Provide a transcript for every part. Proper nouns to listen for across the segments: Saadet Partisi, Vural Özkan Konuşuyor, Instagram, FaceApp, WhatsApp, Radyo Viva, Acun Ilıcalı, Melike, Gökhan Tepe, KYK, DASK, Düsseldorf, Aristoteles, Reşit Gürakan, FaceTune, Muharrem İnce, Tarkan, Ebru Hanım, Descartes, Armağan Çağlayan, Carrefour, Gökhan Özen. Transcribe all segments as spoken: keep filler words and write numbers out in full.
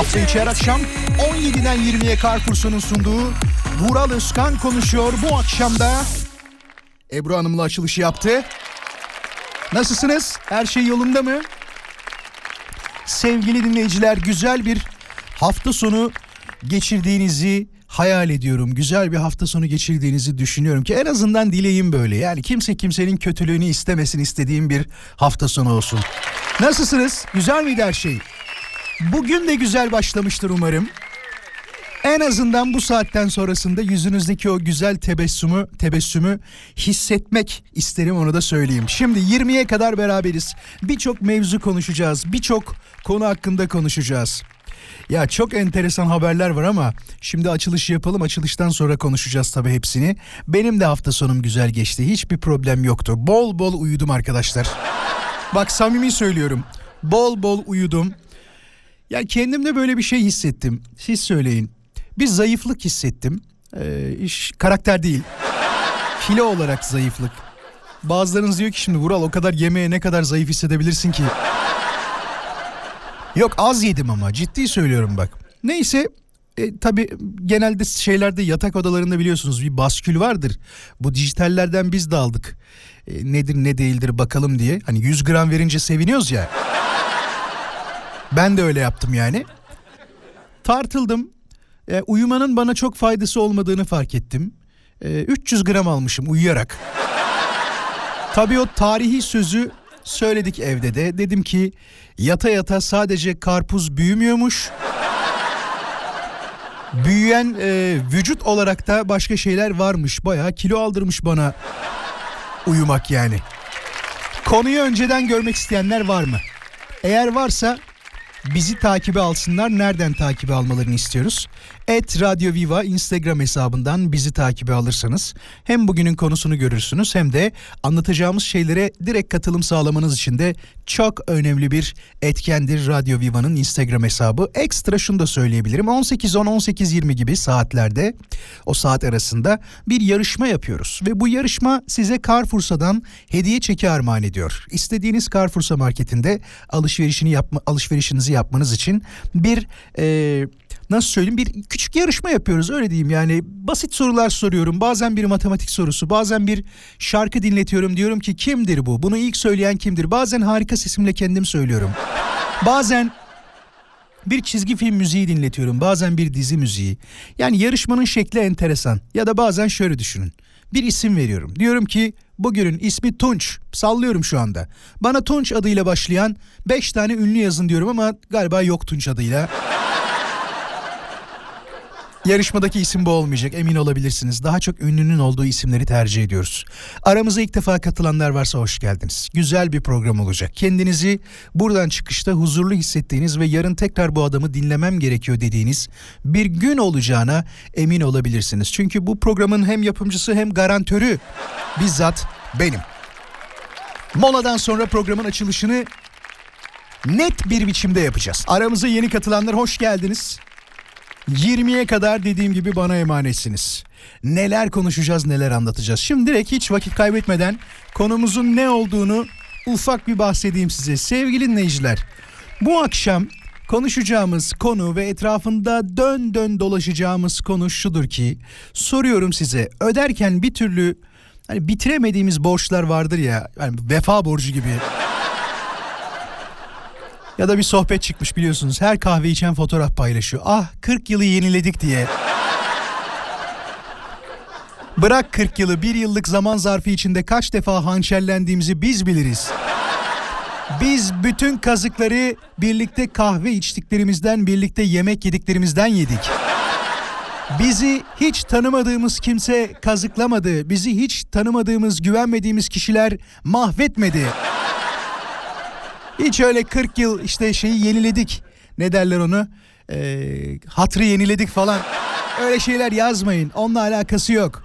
Hafta içi her akşam on yediden yirmiye Carrefour'un sunduğu Vural Özkan Konuşuyor. Bu akşam da Ebru Hanım'la açılışı yaptı. Nasılsınız? Her şey yolunda mı? Sevgili dinleyiciler, güzel bir hafta sonu geçirdiğinizi hayal ediyorum. Güzel bir hafta sonu geçirdiğinizi düşünüyorum ki en azından dileğim böyle. Yani kimse kimsenin kötülüğünü istemesin, istediğim bir hafta sonu olsun. Nasılsınız? Güzel miydi her şey? Bugün de güzel başlamıştır umarım. En azından bu saatten sonrasında yüzünüzdeki o güzel tebessümü, tebessümü hissetmek isterim, onu da söyleyeyim. Şimdi yirmiye kadar beraberiz. Birçok mevzu konuşacağız. Birçok konu hakkında konuşacağız. Ya çok enteresan haberler var ama şimdi açılışı yapalım. Açılıştan sonra konuşacağız tabii hepsini. Benim de hafta sonum güzel geçti. Hiçbir problem yoktu. Bol bol uyudum arkadaşlar. Bak samimi söylüyorum. Bol bol uyudum. Ya kendimde böyle bir şey hissettim. Siz söyleyin. Bir zayıflık hissettim. Ee, iş, karakter değil. Kilo olarak zayıflık. Bazılarınız diyor ki şimdi Vural o kadar yemeğe ne kadar zayıf hissedebilirsin ki? Yok az yedim ama ciddi söylüyorum bak. Neyse e, tabii genelde şeylerde yatak odalarında biliyorsunuz bir baskül vardır. Bu dijitallerden biz de aldık. E, nedir ne değildir bakalım diye. Hani yüz gram verince seviniyoruz ya. Ben de öyle yaptım yani. Tartıldım. E, uyumanın bana çok faydası olmadığını fark ettim. E, üç yüz gram almışım uyuyarak. Tabii o tarihi sözü söyledik evde de. Dedim ki yata yata sadece karpuz büyümüyormuş. Büyüyen e, vücut olarak da başka şeyler varmış. Bayağı kilo aldırmış bana uyumak yani. Konuyu önceden görmek isteyenler var mı? Eğer varsa bizi takibe alsınlar. Nereden takibe almalarını istiyoruz? Et Radyo Viva Instagram hesabından bizi takibe alırsanız hem bugünün konusunu görürsünüz hem de anlatacağımız şeylere direkt katılım sağlamanız için de çok önemli bir etkendir Radyo Viva'nın Instagram hesabı. Ekstra şunu da söyleyebilirim. on sekiz on, on sekiz yirmi gibi saatlerde, o saat arasında bir yarışma yapıyoruz ve bu yarışma size Carrefour'dan hediye çeki armağan ediyor. İstediğiniz Carrefour marketinde alışverişini yapma, alışverişinizi yapmanız için bir ee, nasıl söyleyeyim bir küçük yarışma yapıyoruz öyle diyeyim yani. Basit sorular soruyorum, bazen bir matematik sorusu, bazen bir şarkı dinletiyorum, diyorum ki kimdir bu, bunu ilk söyleyen kimdir, bazen harika sesimle kendim söylüyorum, bazen bir çizgi film müziği dinletiyorum, bazen bir dizi müziği. Yani yarışmanın şekli enteresan. Ya da bazen şöyle düşünün, bir isim veriyorum, diyorum ki bugünün ismi Tunç, sallıyorum şu anda, bana Tunç adıyla başlayan beş tane ünlü yazın diyorum ama galiba yok Tunç adıyla. Yarışmadaki isim bu olmayacak, emin olabilirsiniz. Daha çok ünlünün olduğu isimleri tercih ediyoruz. Aramıza ilk defa katılanlar varsa hoş geldiniz. Güzel bir program olacak. Kendinizi buradan çıkışta huzurlu hissettiğiniz ve yarın tekrar bu adamı dinlemem gerekiyor dediğiniz bir gün olacağına emin olabilirsiniz. Çünkü bu programın hem yapımcısı hem garantörü bizzat benim. Moladan sonra programın açılışını net bir biçimde yapacağız. Aramıza yeni katılanlar hoş geldiniz. yirmiye kadar dediğim gibi bana emanetsiniz. Neler konuşacağız, neler anlatacağız. Şimdi direkt hiç vakit kaybetmeden konumuzun ne olduğunu ufak bir bahsedeyim size. Sevgili dinleyiciler, bu akşam konuşacağımız konu ve etrafında dön dön dolaşacağımız konu şudur ki, soruyorum size, öderken bir türlü hani bitiremediğimiz borçlar vardır ya, yani vefa borcu gibi. Ya da bir sohbet çıkmış biliyorsunuz. Her kahve içen fotoğraf paylaşıyor. Ah kırk yılı yeniledik diye. Bırak kırk yılı, bir yıllık zaman zarfı içinde kaç defa hançerlendiğimizi biz biliriz. Biz bütün kazıkları birlikte kahve içtiklerimizden, birlikte yemek yediklerimizden yedik. Bizi hiç tanımadığımız kimse kazıklamadı. Bizi hiç tanımadığımız, güvenmediğimiz kişiler mahvetmedi. Hiç öyle kırk yıl işte şeyi yeniledik. Ne derler onu? Ee, hatırı yeniledik falan. Öyle şeyler yazmayın. Onunla alakası yok.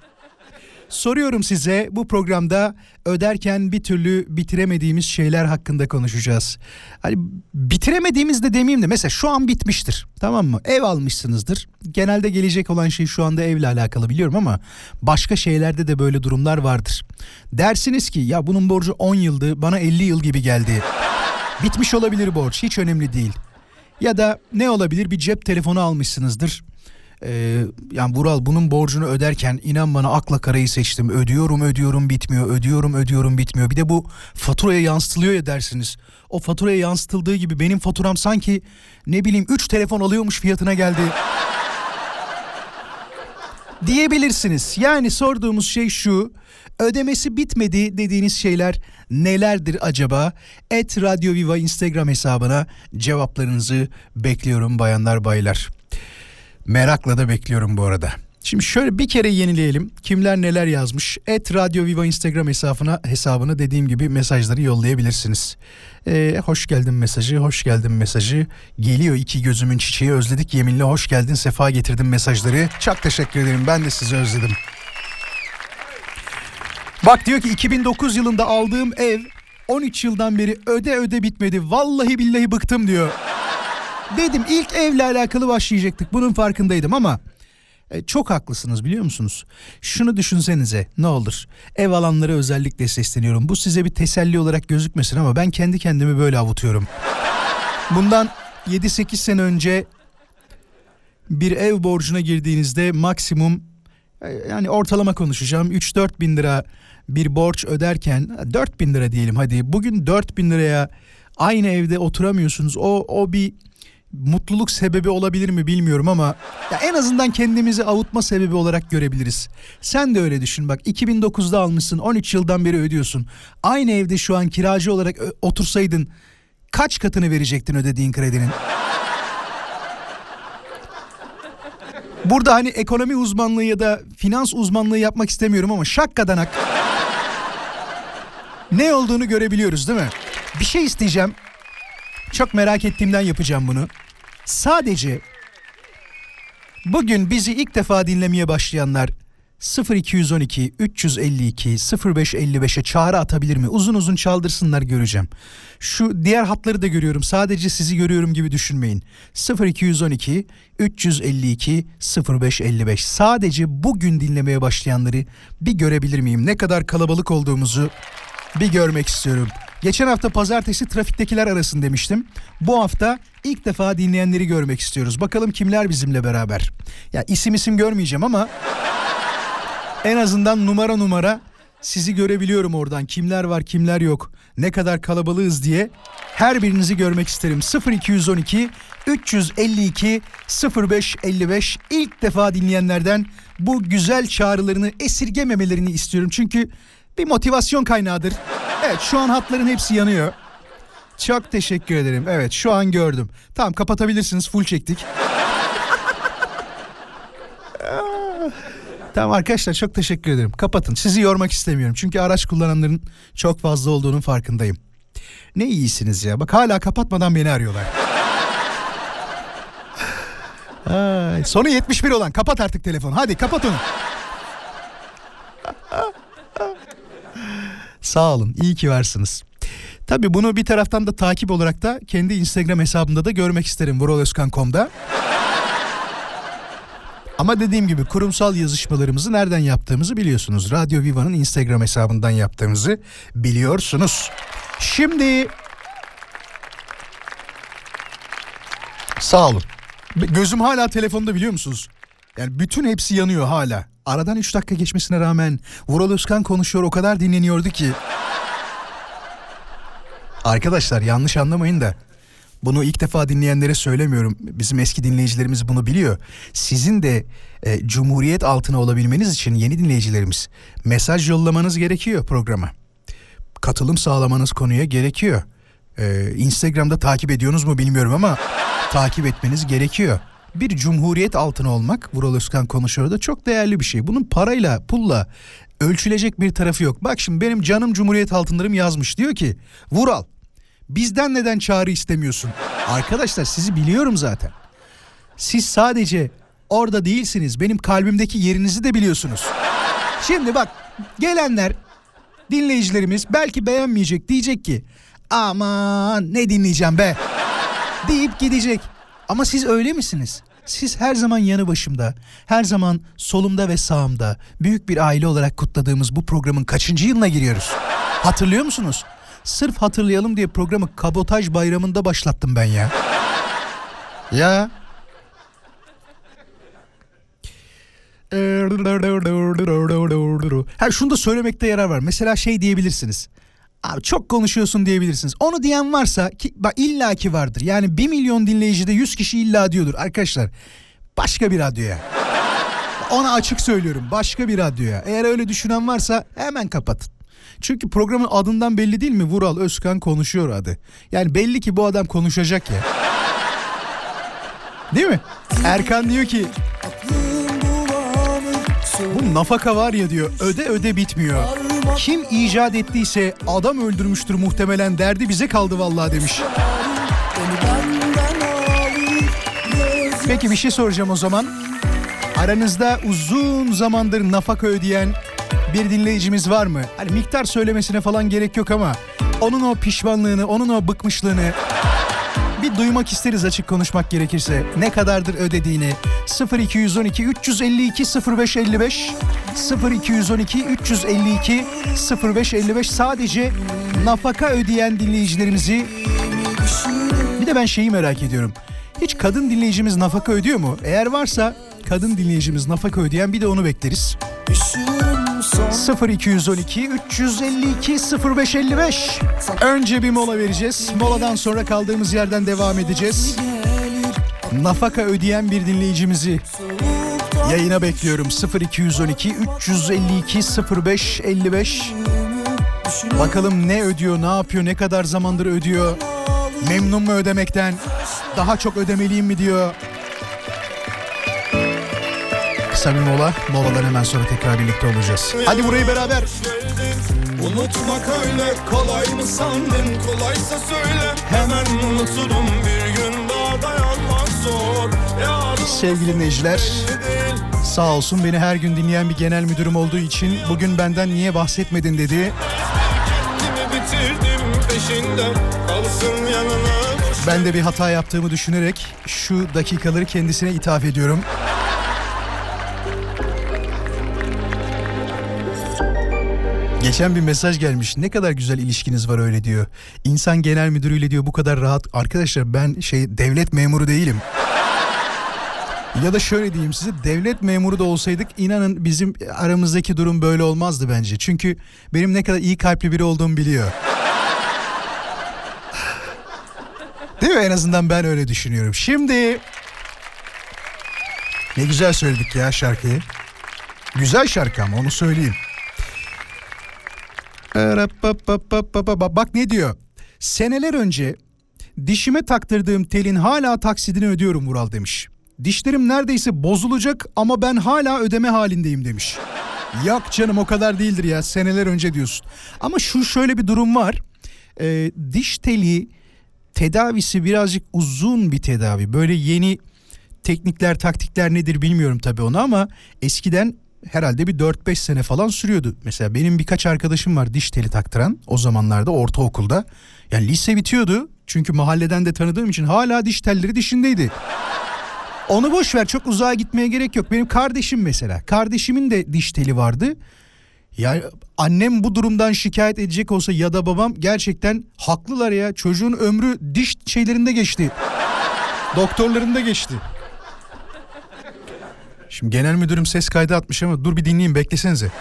Soruyorum size, bu programda öderken bir türlü bitiremediğimiz şeyler hakkında konuşacağız. Hani bitiremediğimiz de demeyeyim de mesela şu an bitmiştir. Tamam mı? Ev almışsınızdır. Genelde gelecek olan şey şu anda evle alakalı biliyorum ama başka şeylerde de böyle durumlar vardır. Dersiniz ki ya bunun borcu on yıldı, bana elli yıl gibi geldi. Bitmiş olabilir borç, hiç önemli değil. Ya da ne olabilir, bir cep telefonu almışsınızdır. Ee, yani Vural bunun borcunu öderken inan bana akla karayı seçtim. Ödüyorum ödüyorum bitmiyor. Ödüyorum ödüyorum bitmiyor. Bir de bu faturaya yansıtılıyor ya dersiniz. O faturaya yansıtıldığı gibi benim faturam sanki ne bileyim üç telefon alıyormuş fiyatına geldi. Diyebilirsiniz. Yani sorduğumuz şey şu: ödemesi bitmedi dediğiniz şeyler nelerdir acaba? Et Radyo Viva Instagram hesabına cevaplarınızı bekliyorum bayanlar baylar. Merakla da bekliyorum bu arada. Şimdi şöyle bir kere yenileyelim. Kimler neler yazmış? Et Radyo Viva Instagram hesabına, hesabına dediğim gibi mesajları yollayabilirsiniz. Ee, hoş geldin mesajı, hoş geldin mesajı. Geliyor iki gözümün çiçeği, özledik yeminle. Hoş geldin, sefa getirdin mesajları. Çok teşekkür ederim, ben de sizi özledim. Bak diyor ki iki bin dokuz yılında aldığım ev on üç yıldan beri öde öde bitmedi. Vallahi billahi bıktım diyor. Dedim ilk evle alakalı başlayacaktık, bunun farkındaydım ama e, çok haklısınız biliyor musunuz? Şunu düşünsenize ne olur, ev alanlara özellikle sesleniyorum. Bu size bir teselli olarak gözükmesin ama ben kendi kendimi böyle avutuyorum. Bundan yedi sekiz sene önce bir ev borcuna girdiğinizde maksimum, yani ortalama konuşacağım, üç dört bin lira bir borç öderken dört bin lira diyelim hadi. Bugün dört bin liraya aynı evde oturamıyorsunuz. O, o bir mutluluk sebebi olabilir mi bilmiyorum ama ya en azından kendimizi avutma sebebi olarak görebiliriz. Sen de öyle düşün bak, iki bin dokuzda almışsın, on üç yıldan beri ödüyorsun. Aynı evde şu an kiracı olarak otursaydın kaç katını verecektin ödediğin kredinin? Burada hani ekonomi uzmanlığı ya da finans uzmanlığı yapmak istemiyorum ama şakkadanak ne olduğunu görebiliyoruz değil mi? Bir şey isteyeceğim. Çok merak ettiğimden yapacağım bunu. Sadece bugün bizi ilk defa dinlemeye başlayanlar sıfır iki yüz on iki üç yüz elli iki sıfır beş elli beşe çağrı atabilir mi? Uzun uzun çaldırsınlar, göreceğim. Şu diğer hatları da görüyorum. Sadece sizi görüyorum gibi düşünmeyin. sıfır iki yüz on iki üç yüz elli iki sıfır beş elli beş. Sadece bugün dinlemeye başlayanları bir görebilir miyim? Ne kadar kalabalık olduğumuzu bir görmek istiyorum. Geçen hafta pazartesi trafiktekiler arasın demiştim. Bu hafta ilk defa dinleyenleri görmek istiyoruz. Bakalım kimler bizimle beraber. Ya isim isim görmeyeceğim ama en azından numara numara sizi görebiliyorum oradan. Kimler var, kimler yok, ne kadar kalabalığız diye her birinizi görmek isterim. sıfır iki yüz on iki üç yüz elli iki sıfır beş elli beş ilk defa dinleyenlerden bu güzel çağrılarını esirgememelerini istiyorum. Çünkü bir motivasyon kaynağıdır. Evet, şu an hatların hepsi yanıyor. Çok teşekkür ederim. Evet, şu an gördüm. Tamam, kapatabilirsiniz, full çektik. Tamam arkadaşlar, çok teşekkür ederim. Kapatın, sizi yormak istemiyorum. Çünkü araç kullananların çok fazla olduğunun farkındayım. Ne iyisiniz ya. Bak hala kapatmadan beni arıyorlar. Ay, sonu yetmiş bir olan kapat artık telefonu. Hadi kapat onu. Sağ olun, iyi ki varsınız. Tabii bunu bir taraftan da takip olarak da kendi Instagram hesabımda da görmek isterim, vural özkan nokta com'da. Ama dediğim gibi kurumsal yazışmalarımızı nereden yaptığımızı biliyorsunuz. Radyo Viva'nın Instagram hesabından yaptığımızı biliyorsunuz. Şimdi sağ olun. Gözüm hala telefonda biliyor musunuz? Yani bütün hepsi yanıyor hala. Aradan üç dakika geçmesine rağmen Vural Özkan konuşuyor, o kadar dinleniyordu ki. Arkadaşlar yanlış anlamayın da bunu ilk defa dinleyenlere söylemiyorum. Bizim eski dinleyicilerimiz bunu biliyor. Sizin de e, cumhuriyet altına olabilmeniz için yeni dinleyicilerimiz, mesaj yollamanız gerekiyor programa. Katılım sağlamanız konuya gerekiyor. E, Instagram'da takip ediyorsunuz mu bilmiyorum ama takip etmeniz gerekiyor. Bir cumhuriyet altına olmak, Vural Özkan Konuşuyor da çok değerli bir şey. Bunun parayla, pulla ölçülecek bir tarafı yok. Bak şimdi benim canım cumhuriyet altınlarım yazmış. Diyor ki Vural, bizden neden çağrı istemiyorsun? Arkadaşlar sizi biliyorum zaten. Siz sadece orada değilsiniz. Benim kalbimdeki yerinizi de biliyorsunuz. Şimdi bak gelenler, dinleyicilerimiz belki beğenmeyecek. Diyecek ki aman ne dinleyeceğim be deyip gidecek. Ama siz öyle misiniz? Siz her zaman yanı başımda, her zaman solumda ve sağımda, büyük bir aile olarak kutladığımız bu programın kaçıncı yılına giriyoruz? Hatırlıyor musunuz? Sırf hatırlayalım diye programı Kabotaj Bayramı'nda başlattım ben ya. Ya. Ha, şunu da söylemekte yarar var. Mesela şey diyebilirsiniz. Abi çok konuşuyorsun diyebilirsiniz. Onu diyen varsa ki, bak illaki vardır. Yani bir milyon dinleyicide yüz kişi illa diyordur arkadaşlar. Başka bir radyoya. Ona açık söylüyorum. Başka bir radyoya. Eğer öyle düşünen varsa hemen kapatın. Çünkü programın adından belli değil mi? Vural Özkan Konuşuyor adı. Yani belli ki bu adam konuşacak ya. Değil mi? Erkan diyor ki bu nafaka var ya diyor, öde öde bitmiyor. Kim icat ettiyse adam öldürmüştür muhtemelen, derdi bize kaldı vallahi demiş. Peki bir şey soracağım o zaman. Aranızda uzun zamandır nafaka ödeyen bir dinleyicimiz var mı? Hani miktar söylemesine falan gerek yok ama onun o pişmanlığını, onun o bıkmışlığını bir duymak isteriz açık konuşmak gerekirse. Ne kadardır ödediğini. Sıfır iki on iki üç yüz elli iki sıfır beş elli beş sıfır iki on iki üç yüz elli iki sıfır beş elli beş sadece nafaka ödeyen dinleyicilerimizi. Bir de ben şeyi merak ediyorum. Hiç kadın dinleyicimiz nafaka ödüyor mu? Eğer varsa kadın dinleyicimiz nafaka ödeyen, bir de onu bekleriz. sıfır iki on iki üç yüz elli iki sıfır beş elli beş Önce bir mola vereceğiz. Moladan sonra kaldığımız yerden devam edeceğiz. Nafaka ödeyen bir dinleyicimizi yayına bekliyorum. sıfır iki on iki üç yüz elli iki sıfır beş elli beş Bakalım ne ödüyor, ne yapıyor, ne kadar zamandır ödüyor? Memnun mu ödemekten? Daha çok ödemeliyim mi diyor? Kısa bir mola, moladan hemen sonra tekrar birlikte olacağız. Hadi burayı beraber. Unutmak öyle kolay mı sandın? Kolaysa söyle, hemen unuturum bir gün daha dayanmak zor. Sevgili dinleyiciler, sağ olsun beni her gün dinleyen bir genel müdürüm olduğu için bugün benden niye bahsetmedin dedi. Ben de bir hata yaptığımı düşünerek şu dakikaları kendisine ithaf ediyorum. Geçen bir mesaj gelmiş. Ne kadar güzel ilişkiniz var öyle diyor. İnsan genel müdürüyle diyor bu kadar rahat. Arkadaşlar ben şey devlet memuru değilim. Ya da şöyle diyeyim size, devlet memuru da olsaydık inanın bizim aramızdaki durum böyle olmazdı bence. Çünkü benim ne kadar iyi kalpli biri olduğumu biliyor. Değil mi? En azından ben öyle düşünüyorum. Şimdi ne güzel söyledik ya şarkıyı. Güzel şarkı ama onu söyleyeyim. Bak ne diyor. Seneler önce dişime taktırdığım telin hala taksidini ödüyorum Vural demiş. Dişlerim neredeyse bozulacak ama ben hala ödeme halindeyim demiş. Yok canım o kadar değildir ya, seneler önce diyorsun. Ama şu şöyle bir durum var. Ee, diş teli tedavisi birazcık uzun bir tedavi. Böyle yeni teknikler, taktikler nedir bilmiyorum tabii onu ama eskiden herhalde bir dört beş sene falan sürüyordu. Mesela benim birkaç arkadaşım var diş teli taktıran, o zamanlarda ortaokulda. Yani lise bitiyordu çünkü mahalleden de tanıdığım için hala diş telleri dişindeydi. Onu boş ver, çok uzağa gitmeye gerek yok. Benim kardeşim mesela, kardeşimin de diş teli vardı. Yani annem bu durumdan şikayet edecek olsa ya da babam, gerçekten haklılar ya. Çocuğun ömrü diş şeylerinde geçti. Doktorlarında geçti. Şimdi genel müdürüm ses kaydı atmış ama dur bir dinleyeyim, beklesenize.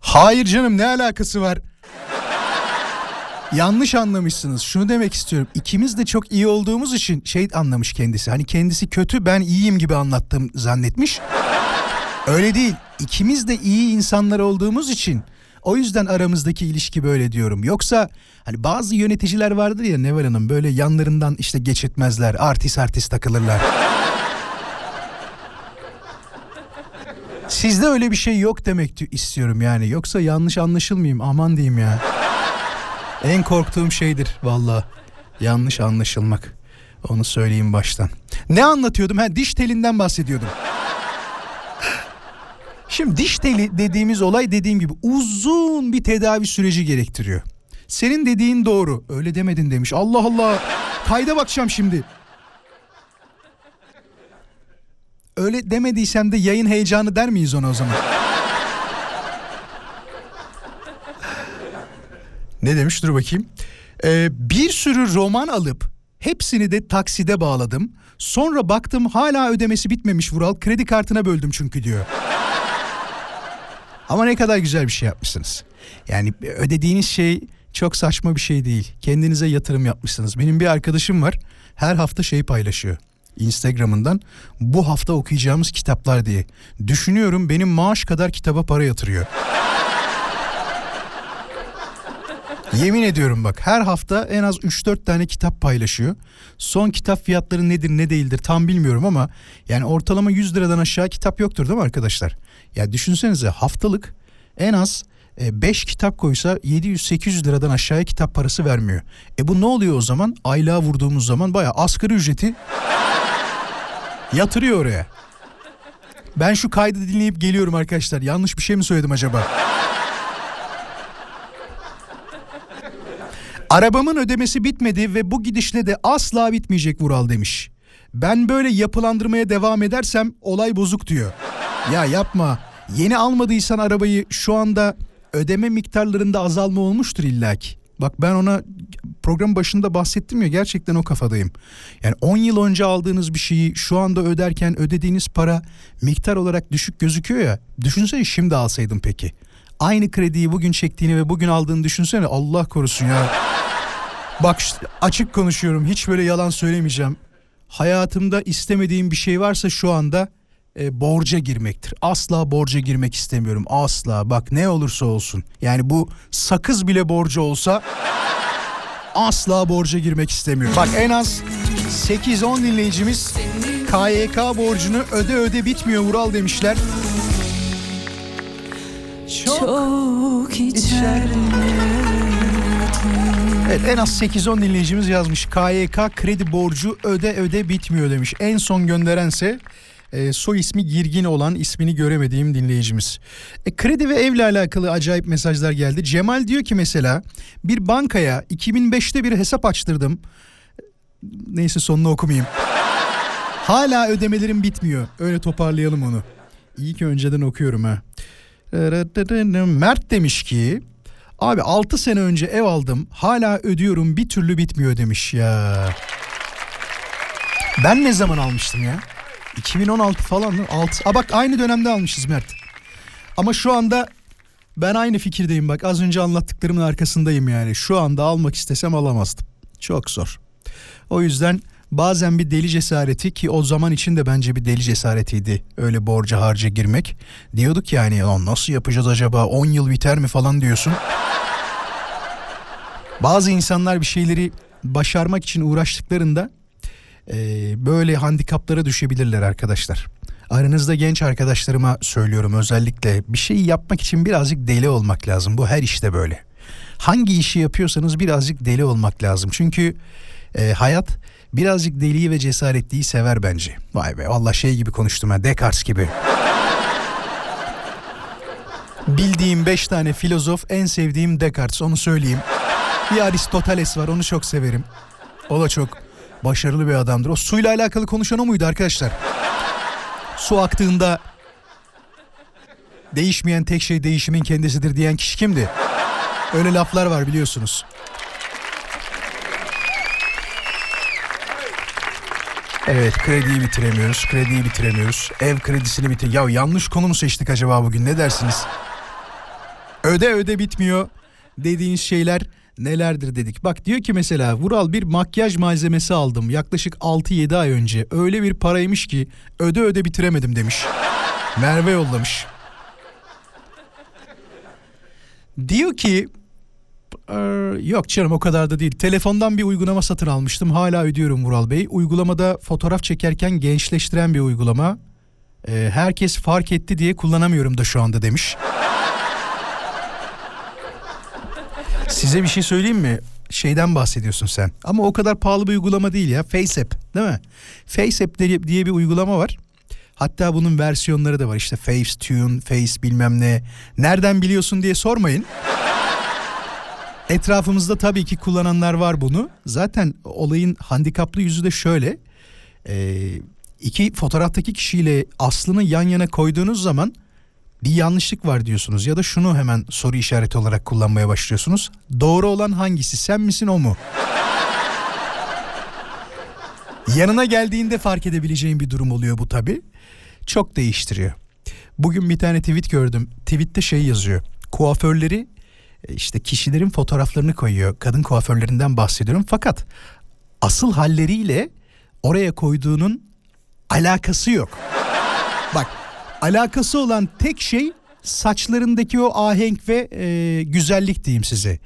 Hayır canım, ne alakası var? Yanlış anlamışsınız. Şunu demek istiyorum. İkimiz de çok iyi olduğumuz için şey anlamış kendisi. Hani kendisi kötü, ben iyiyim gibi anlattım zannetmiş. Öyle değil. İkimiz de iyi insanlar olduğumuz için. O yüzden aramızdaki ilişki böyle diyorum. Yoksa hani bazı yöneticiler vardır ya Neval Hanım, böyle yanlarından işte geçitmezler. Artist artist takılırlar. Sizde öyle bir şey yok demek istiyorum yani. Yoksa yanlış anlaşılmayayım, aman diyeyim ya. En korktuğum şeydir vallahi yanlış anlaşılmak. Onu söyleyeyim baştan. Ne anlatıyordum? Ha, diş telinden bahsediyordum. Şimdi diş teli dediğimiz olay dediğim gibi uzun bir tedavi süreci gerektiriyor. Senin dediğin doğru. Öyle demedin demiş. Allah Allah. Kayda bakacağım şimdi. Öyle demediysem de yayın heyecanı der miyiz ona o zaman? Ne demiş, dur bakayım. Ee, bir sürü roman alıp hepsini de takside bağladım. Sonra baktım hala ödemesi bitmemiş Vural. Kredi kartına böldüm çünkü diyor. Ama ne kadar güzel bir şey yapmışsınız. Yani ödediğiniz şey çok saçma bir şey değil. Kendinize yatırım yapmışsınız. Benim bir arkadaşım var. Her hafta şey paylaşıyor. Instagram'ından bu hafta okuyacağımız kitaplar diye. Düşünüyorum, benim maaş kadar kitaba para yatırıyor. Yemin ediyorum bak, her hafta en az üç dört tane kitap paylaşıyor. Son kitap fiyatları nedir ne değildir tam bilmiyorum ama yani ortalama yüz liradan aşağı kitap yoktur değil mi arkadaşlar? Ya düşünsenize, haftalık en az beş kitap koysa yedi yüz sekiz yüz liradan aşağıya kitap parası vermiyor. E bu ne oluyor o zaman? Aylığa vurduğumuz zaman bayağı asgari ücreti yatırıyor oraya. Ben şu kaydı dinleyip geliyorum arkadaşlar. Yanlış bir şey mi söyledim acaba? Arabamın ödemesi bitmedi ve bu gidişle de asla bitmeyecek Vural demiş. Ben böyle yapılandırmaya devam edersem olay bozuk diyor. Ya yapma. Yeni almadıysan arabayı şu anda ödeme miktarlarında azalma olmuştur illaki. Bak ben ona program başında bahsettim ya, gerçekten o kafadayım. Yani on yıl önce aldığınız bir şeyi şu anda öderken ödediğiniz para miktar olarak düşük gözüküyor ya. Düşünsene şimdi alsaydım peki. Aynı krediyi bugün çektiğini ve bugün aldığını düşünsene, Allah korusun ya. Bak açık konuşuyorum, hiç böyle yalan söylemeyeceğim. Hayatımda istemediğim bir şey varsa şu anda e, borca girmektir. Asla borca girmek istemiyorum, asla, bak ne olursa olsun. Yani bu sakız bile borcu olsa asla borca girmek istemiyorum. Bak en az sekiz on dinleyicimiz K Y K borcunu öde öde bitmiyor Vural demişler. Çok, çok içerledim. Evet, en az sekiz on dinleyicimiz yazmış. K Y K kredi borcu öde öde bitmiyor demiş. En son gönderense e, soy ismi Girgin olan, ismini göremediğim dinleyicimiz. E, kredi ve evle alakalı acayip mesajlar geldi. Cemal diyor ki mesela, bir bankaya iki bin beşte bir hesap açtırdım. Neyse, sonunu okumayayım. Hala ödemelerim bitmiyor. Öyle toparlayalım onu. İyi ki önceden okuyorum ha. Mert demiş ki abi altı sene önce ev aldım, hala ödüyorum, bir türlü bitmiyor demiş ya. Ben ne zaman almıştım ya? iki bin on altı falan mı? altı Aa bak aynı dönemde almışız Mert. Ama şu anda ben aynı fikirdeyim, bak az önce anlattıklarımın arkasındayım yani. Şu anda almak istesem alamazdım. Çok zor. O yüzden bazen bir deli cesareti, ki o zaman için de bence bir deli cesaretiydi öyle borca harca girmek. Diyorduk yani nasıl yapacağız acaba, on yıl biter mi falan diyorsun. Bazı insanlar bir şeyleri başarmak için uğraştıklarında e, böyle handikaplara düşebilirler arkadaşlar. Aranızda genç arkadaşlarıma söylüyorum özellikle, bir şeyi yapmak için birazcık deli olmak lazım. Bu her işte böyle. Hangi işi yapıyorsanız birazcık deli olmak lazım. Çünkü e, hayat birazcık deliyi ve cesaretliyi sever bence. Vay be, valla şey gibi konuştum ha, Descartes gibi. Bildiğim beş tane filozof, en sevdiğim Descartes, onu söyleyeyim. Bir Aristoteles var, onu çok severim. O da çok başarılı bir adamdır. O suyla alakalı konuşan o muydu arkadaşlar? Su aktığında değişmeyen tek şey değişimin kendisidir diyen kişi kimdi? Öyle laflar var biliyorsunuz. Evet, krediyi bitiremiyoruz, krediyi bitiremiyoruz. Ev kredisini bitir. Ya yanlış konu mu seçtik acaba bugün, ne dersiniz? Öde öde bitmiyor dediğiniz şeyler nelerdir dedik. Bak diyor ki mesela Vural, bir makyaj malzemesi aldım yaklaşık altı yedi ay önce. Öyle bir paraymış ki öde öde bitiremedim demiş. Merve yollamış. Diyor ki yok canım o kadar da değil. Telefondan bir uygulama satın almıştım. Hala ödüyorum Vural Bey. Uygulamada fotoğraf çekerken gençleştiren bir uygulama. E, herkes fark etti diye kullanamıyorum da şu anda demiş. Size bir şey söyleyeyim mi? Şeyden bahsediyorsun sen. Ama o kadar pahalı bir uygulama değil ya. FaceApp değil mi? FaceApp diye bir uygulama var. Hatta bunun versiyonları da var. İşte FaceTune, Face bilmem ne. Nereden biliyorsun diye sormayın. Etrafımızda tabii ki kullananlar var bunu. Zaten olayın handikaplı yüzü de şöyle. E, iki fotoğraftaki kişiyle aslını yan yana koyduğunuz zaman bir yanlışlık var diyorsunuz ya da şunu hemen soru işareti olarak kullanmaya başlıyorsunuz. Doğru olan hangisi? Sen misin, o mu? Yanına geldiğinde fark edebileceğin bir durum oluyor bu tabii. Çok değiştiriyor. Bugün bir tane tweet gördüm. Tweette şey yazıyor. Kuaförleri işte kişilerin fotoğraflarını koyuyor. Kadın kuaförlerinden bahsediyorum. Fakat asıl halleriyle oraya koyduğunun alakası yok. Bak, alakası olan tek şey saçlarındaki o ahenk ve e, güzellik diyeyim size.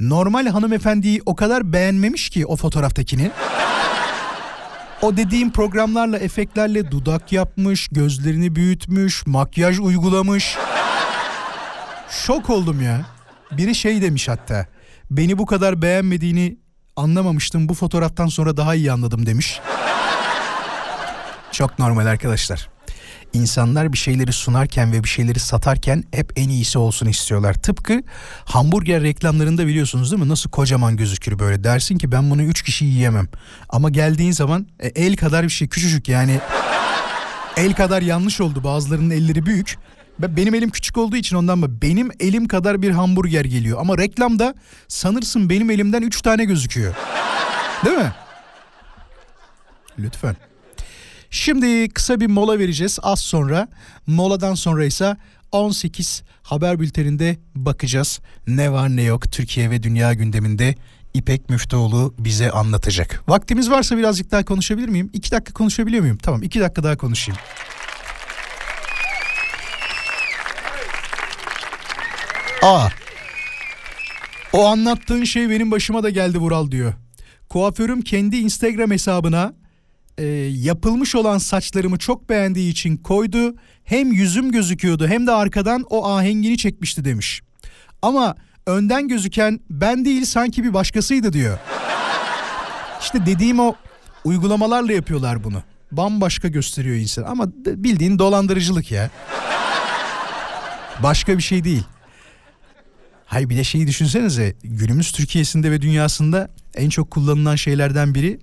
Normal hanımefendiyi o kadar beğenmemiş ki o fotoğraftakini. O dediğim programlarla, efektlerle dudak yapmış, gözlerini büyütmüş, makyaj uygulamış. Şok oldum ya. Biri şey demiş hatta. Beni bu kadar beğenmediğini anlamamıştım. Bu fotoğraftan sonra daha iyi anladım demiş. Çok normal arkadaşlar. İnsanlar bir şeyleri sunarken ve bir şeyleri satarken hep en iyisi olsun istiyorlar. Tıpkı hamburger reklamlarında biliyorsunuz değil mi? Nasıl kocaman gözükür böyle. Dersin ki ben bunu üç kişi yiyemem. Ama geldiğin zaman e, el kadar bir şey, küçücük yani. El kadar yanlış oldu. Bazılarının elleri büyük. Benim elim küçük olduğu için ondan mı? Benim elim kadar bir hamburger geliyor. Ama reklamda sanırsın benim elimden üç tane gözüküyor. Değil mi? Lütfen. Şimdi kısa bir mola vereceğiz az sonra. Moladan sonra ise on sekiz haber bülteninde bakacağız. Ne var ne yok Türkiye ve dünya gündeminde İpek Müftüoğlu bize anlatacak. Vaktimiz varsa birazcık daha konuşabilir miyim? iki dakika konuşabiliyor muyum? Tamam, iki dakika daha konuşayım. Aa, o anlattığın şey benim başıma da geldi Vural diyor. Kuaförüm kendi Instagram hesabına E, yapılmış olan saçlarımı çok beğendiği için koydu. Hem yüzüm gözüküyordu hem de arkadan o ahengini çekmişti demiş. Ama önden gözüken ben değil, sanki bir başkasıydı diyor. İşte dediğim o uygulamalarla yapıyorlar bunu. Bambaşka gösteriyor insan ama bildiğin dolandırıcılık ya. Başka bir şey değil. Hayır, bir de şeyi düşünsenize, günümüz Türkiye'sinde ve dünyasında en çok kullanılan şeylerden biri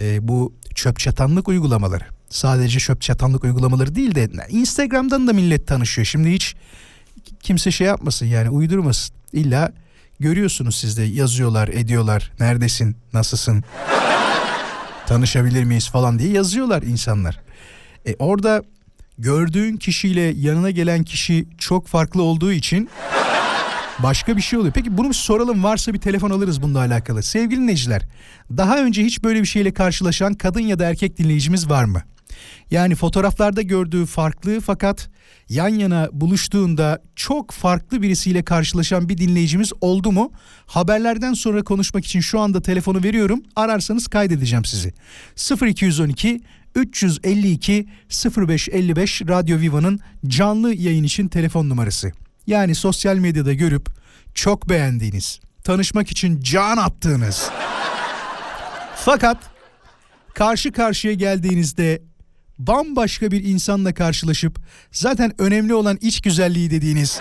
e, bu çöp çatanlık uygulamaları. Sadece çöp çatanlık uygulamaları değil de Instagram'dan da millet tanışıyor. Şimdi hiç kimse şey yapmasın yani, uydurmasın. İlla görüyorsunuz siz de, yazıyorlar, ediyorlar. Neredesin, nasılsın, tanışabilir miyiz falan diye yazıyorlar insanlar. E orada gördüğün kişiyle yanına gelen kişi çok farklı olduğu için başka bir şey oluyor. Peki bunu soralım, varsa bir telefon alırız bununla alakalı. Sevgili dinleyiciler, daha önce hiç böyle bir şeyle karşılaşan kadın ya da erkek dinleyicimiz var mı? Yani fotoğraflarda gördüğü farklı fakat yan yana buluştuğunda çok farklı birisiyle karşılaşan bir dinleyicimiz oldu mu? Haberlerden sonra konuşmak için şu anda telefonu veriyorum. Ararsanız kaydedeceğim sizi. sıfır iki on iki üç yüz elli iki sıfır beş elli beş Radyo Viva'nın canlı yayın için telefon numarası. Yani sosyal medyada görüp çok beğendiğiniz, tanışmak için can attığınız fakat karşı karşıya geldiğinizde bambaşka bir insanla karşılaşıp zaten önemli olan iç güzelliği dediğiniz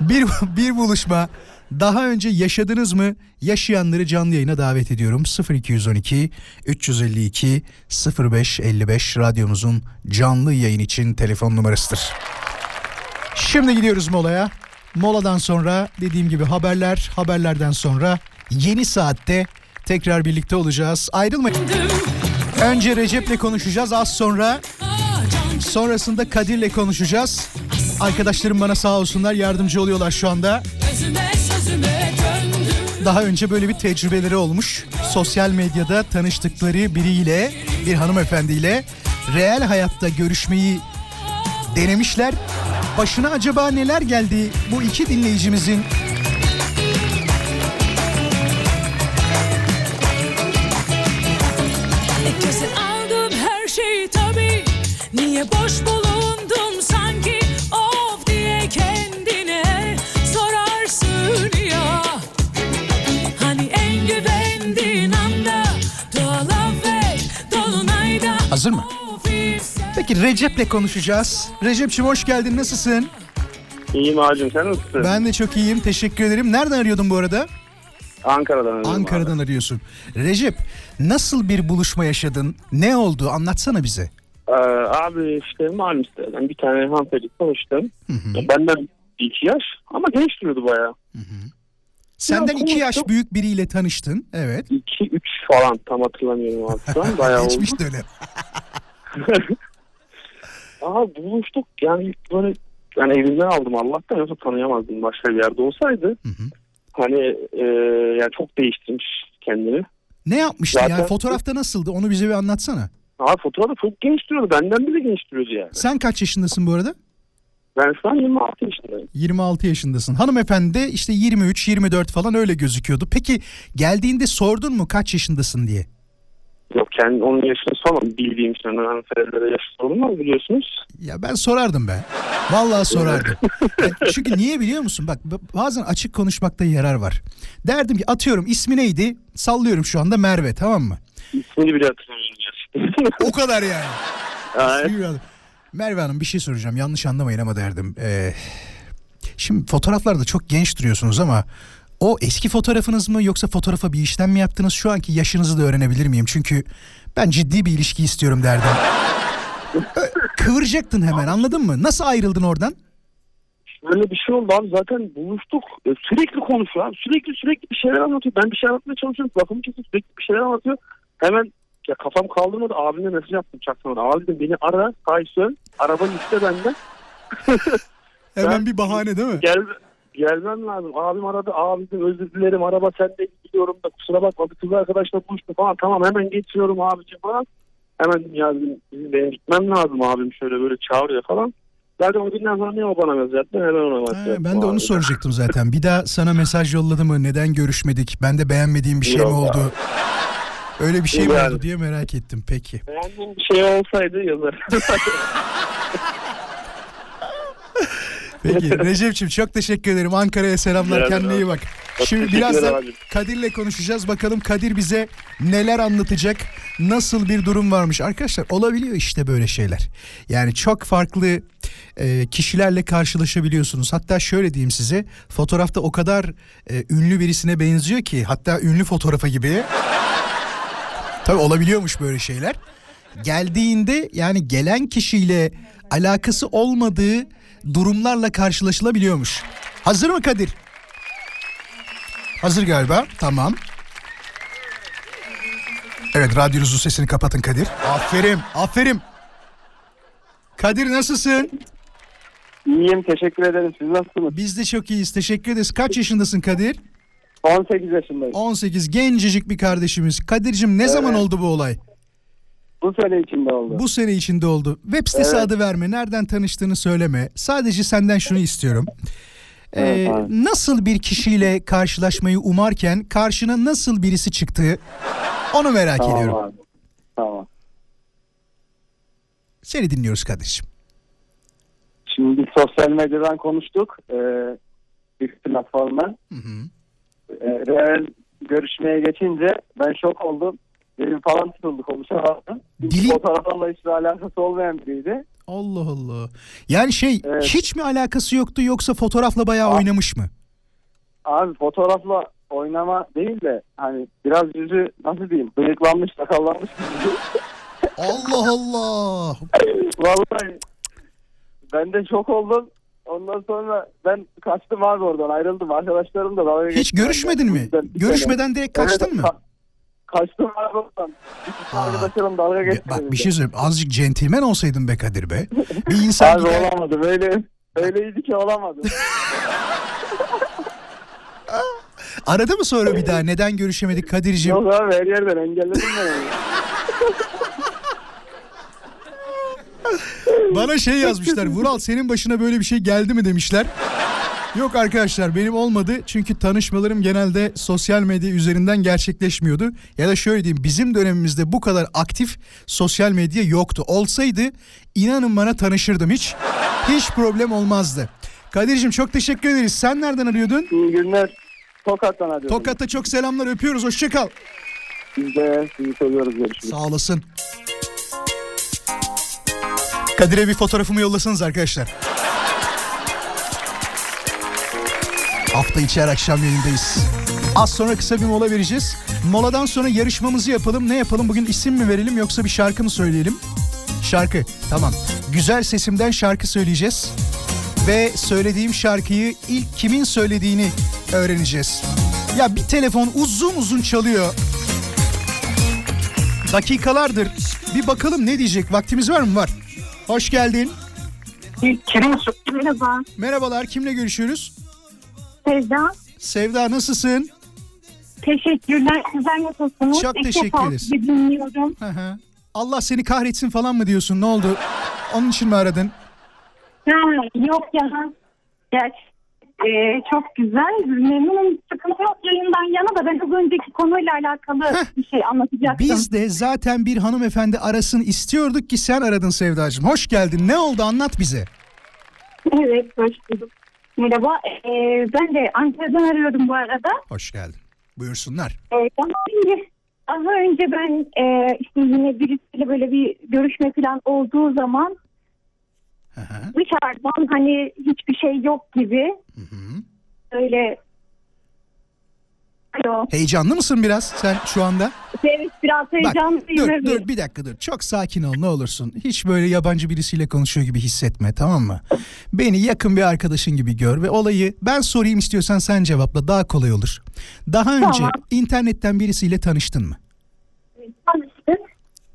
bir, bir buluşma daha önce yaşadınız mı? Yaşayanları canlı yayına davet ediyorum. sıfır iki on iki üç yüz elli iki sıfır beş elli beş radyomuzun canlı yayın için telefon numarasıdır. Şimdi gidiyoruz molaya. Moladan sonra dediğim gibi haberler, haberlerden sonra yeni saatte tekrar birlikte olacağız. Ayrılmayın. Önce Recep'le konuşacağız, az sonra. Sonrasında Kadir'le konuşacağız. Arkadaşlarım bana sağ olsunlar yardımcı oluyorlar şu anda. Daha önce böyle bir tecrübeleri olmuş. Sosyal medyada tanıştıkları biriyle, bir hanımefendiyle reel hayatta görüşmeyi denemişler. Başına acaba neler geldi bu iki dinleyicimizin? Herkese aldım her şeyi tabii. Niye boş bulundum sanki? Of diye kendine sorarsın ya. Hani en güvendiğin anda doğal afet dolunayda. Hazır mı? Peki Recep'le konuşacağız. Recep'ciğim hoş geldin, nasılsın? İyiyim Acun, sen nasılsın? Ben de çok iyiyim, teşekkür ederim. Nereden arıyordun bu arada? Ankara'dan arıyorum. Ankara'dan abi. Arıyorsun. Recep, nasıl bir buluşma yaşadın? Ne oldu? Anlatsana bize. Ee, Ee, abi işte Marmaris'ten bir tane hanımefendi tanıştım. Hı hı. Benden iki yaş ama genç duruyordu bayağı. Hı hı. Senden iki yaş büyük biriyle tanıştın. Evet. İki, üç falan tam hatırlamıyorum aslında. Bayağı oldu. Geçmiş dönem. Aha buluştuk yani böyle yani elimden aldım Allah'tan, yoksa tanıyamazdım başka bir yerde olsaydı. Hı hı. Hani e, yani çok değiştirmiş kendini. Ne yapmıştı zaten ya? Fotoğrafta nasıldı? Onu bize bir anlatsana. Abi fotoğrafta çok genç duruyordu. Benden bile genç duruyordu yani. Sen kaç yaşındasın bu arada? Ben şu an yirmi altı yaşındayım. yirmi altı yaşındasın. Hanımefendi de işte yirmi üç yirmi dört falan öyle gözüküyordu. Peki geldiğinde sordun mu kaç yaşındasın diye? Yok, kendi onun yaşını sormadım. Bildiğim için hanımefendilere yaş sorulmaz biliyorsunuz. Ya ben sorardım ben. Vallahi sorardım. Yani çünkü niye biliyor musun? Bak bazen açık konuşmakta yarar var. Derdim ki atıyorum ismi neydi? Sallıyorum şu anda Merve, tamam mı? İsmini bile hatırlamıyorum. O kadar yani. Evet. Merve Hanım bir şey soracağım, yanlış anlamayın ama derdim. Ee, şimdi fotoğraflarda çok genç duruyorsunuz ama o eski fotoğrafınız mı yoksa fotoğrafa bir işlem mi yaptınız? Şu anki yaşınızı da öğrenebilir miyim? Çünkü ben ciddi bir ilişki istiyorum derdim. Kıvıracaktın hemen, anladın mı? Nasıl ayrıldın oradan? Böyle bir şey oldu abi, zaten buluştuk. Sürekli konuşuyor abi. Sürekli sürekli bir şeyler anlatıyor. Ben bir şey anlatmaya çalışıyorum. Lafımı kesiyor, sürekli bir şeyler anlatıyor. Hemen ya kafam kaldırmadı, abimle mesaj yaptım çaktırmadı. Abi dedim beni ara, Tyson, arabanın işte bende. Hemen bir bahane değil mi? Gel, gelmem lazım. Abim aradı, abi dedim özür dilerim, araba sende, gidiyorum da kusura bakma, bir kız arkadaşla buluştu falan. Tamam hemen geçiyorum abicim falan. Hemen yazdım, benim gitmem lazım abim şöyle böyle çağırıyor falan. Zaten o günden sonra niye o bana mesaj attı? Hemen ona mesaj attı. Ben de onu soracaktım zaten. Bir daha sana mesaj yolladı mı? Neden görüşmedik? Ben de beğenmediğim bir şey yok mi oldu? Abi. Öyle bir şey mi oldu diye merak ettim. Peki. Beğendiğim bir şey olsaydı yazarım. Peki Recep'ciğim çok teşekkür ederim. Ankara'ya selamlar. Biraz kendine abi. İyi bak. Çok şimdi birazdan Kadir'le konuşacağız. Bakalım Kadir bize neler anlatacak. Nasıl bir durum varmış. Arkadaşlar olabiliyor işte böyle şeyler. Yani çok farklı e, kişilerle karşılaşabiliyorsunuz. Hatta şöyle diyeyim size. Fotoğrafta o kadar e, ünlü birisine benziyor ki. Hatta ünlü fotoğrafa gibi. Tabii olabiliyormuş böyle şeyler. Geldiğinde yani gelen kişiyle alakası olmadığı durumlarla karşılaşılabiliyormuş. Hazır mı Kadir? Hazır galiba. Tamam. Evet, radyonuzun sesini kapatın Kadir. Aferin, aferin. Kadir nasılsın? İyiyim, teşekkür ederiz. Siz nasılsınız? Biz de çok iyiyiz, teşekkür ederiz. Kaç yaşındasın Kadir? on sekiz yaşındayım. on sekiz, gencecik bir kardeşimiz. Kadir'cim ne evet. zaman oldu bu olay? Bu sene içinde oldu. Bu sene içinde oldu. Web sitesi evet. adı verme, nereden tanıştığını söyleme. Sadece senden şunu istiyorum. Ee, evet, nasıl bir kişiyle karşılaşmayı umarken karşına nasıl birisi çıktı? Onu merak tamam ediyorum. Abi. Tamam. Seni dinliyoruz Kadir'cim. Şimdi sosyal medyadan konuştuk. Ee, bir platformdan. Hı hı. Reel görüşmeye geçince ben şok oldum. Dilim falan tutuldu, konuşamadım. Dilim... Fotoğraflarla hiçbir alakası olmayan biriydi. Allah Allah. Yani şey evet. hiç mi alakası yoktu yoksa fotoğrafla bayağı abi, oynamış mı? Abi fotoğrafla oynama değil de hani biraz yüzü nasıl diyeyim bıyıklanmış, sakallanmış gibi. Allah Allah. Vallahi ben de şok oldum. Ondan sonra ben kaçtım abi oradan, ayrıldım. Arkadaşlarım da dalga geçti. Hiç görüşmedin ben mi? Görüşmeden direkt kaçtın evet, mı? Ka- kaçtım abi oradan. Arkadaşlarım dalga geçti. Bak bir şey söyleyeyim. Azıcık centilmen olsaydın be Kadir be. Bir insan abi gider... olamadı. Öyle, öyleydi ki olamadı. Aradı mı sonra bir daha? Neden görüşemedik Kadir'ciğim? Yok abi her yerden engelledim ben onu. Bana şey yazmışlar, Vural senin başına böyle bir şey geldi mi demişler. Yok arkadaşlar benim olmadı çünkü tanışmalarım genelde sosyal medya üzerinden gerçekleşmiyordu. Ya da şöyle diyeyim, bizim dönemimizde bu kadar aktif sosyal medya yoktu. Olsaydı inanın bana tanışırdım, hiç hiç problem olmazdı. Kadir'cim çok teşekkür ederiz. Sen nereden arıyordun? İyi günler. Tokat'tan arıyorum. Tokat'ta çok selamlar, öpüyoruz, hoşçakal. Biz de sizi seviyoruz, görüşürüz. Sağ olasın. Kadir'e bir fotoğrafımı yollasanız arkadaşlar. Hafta içi her akşam yayındayız. Az sonra kısa bir mola vereceğiz. Moladan sonra yarışmamızı yapalım. Ne yapalım? Bugün isim mi verelim yoksa bir şarkı mı söyleyelim? Şarkı. Tamam. Güzel sesimden şarkı söyleyeceğiz. Ve söylediğim şarkıyı ilk kimin söylediğini öğreneceğiz. Ya bir telefon uzun uzun çalıyor. Dakikalardır. Bir bakalım ne diyecek. Vaktimiz var mı? Var. Hoş geldin. Merhaba. Merhabalar. Kimle görüşüyoruz? Sevda. Sevda, nasılsın? Teşekkürler. Güzel, nasılsınız? Çok İki teşekkür ederiz. Dinliyorum. Hı hı. Allah seni kahretsin falan mı diyorsun? Ne oldu? Onun için mi aradın? Ha, yok ya. Gerçi ee, çok güzel. Memnunum. Sıkıntı yok yayından yana da ben az önceki konuyla alakalı Heh. bir şey anlatacaktım. Biz de zaten bir hanımefendi arasın istiyorduk ki sen aradın Sevdacığım. Hoş geldin. Ne oldu? Anlat bize. Evet, hoş bulduk. Merhaba. Ee, ben de Ankara'dan arıyordum bu arada. Hoş geldin. Buyursunlar. Ee, ama önce, az önce ben e, işte yine birisiyle böyle bir görüşme falan olduğu zaman Aha. dışarıdan hani hiçbir şey yok gibi. Hı-hı. Öyle. Alo. Heyecanlı mısın biraz sen şu anda? Evet, biraz heyecanlıyım. Bak, dur dur bir dakika dur. Çok sakin ol ne olursun. Hiç böyle yabancı birisiyle konuşuyor gibi hissetme, tamam mı? Beni yakın bir arkadaşın gibi gör ve olayı ben sorayım, istiyorsan sen cevapla, daha kolay olur. Daha önce tamam. internetten birisiyle tanıştın mı? Tanıştım.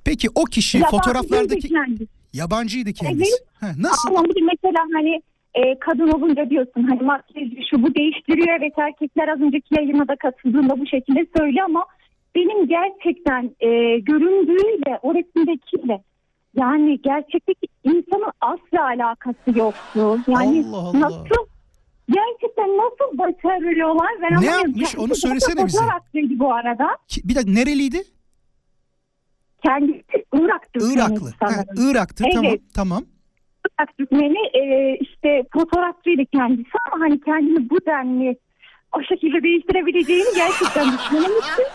Peki o kişi yabancı fotoğraflardaki... Kendisi. Yabancıydı kendisi. Evet. Ha, nasıl? Ama mesela hani... Kadın olunca diyorsun hani makyajı şu bu değiştiriyor, evet erkekler az önceki yayına da katıldığında bu şekilde söyle, ama benim gerçekten e, göründüğüyle o resimdekiyle yani gerçekteki insanın asla alakası yoktu. Yani Allah Allah. Nasıl gerçekten nasıl başarıyorlar? Ben ne yapmış onu söylesene bize. Bu arada. Bir dakika, nereliydi? Kendisi Irak'tı. Iraklı. Ha, Irak'tı evet. tamam tamam. Türkmeni e, işte fotoğrafçıydı kendisi, ama hani kendini bu denli o şekilde değiştirebileceğini gerçekten düşünmemiştim.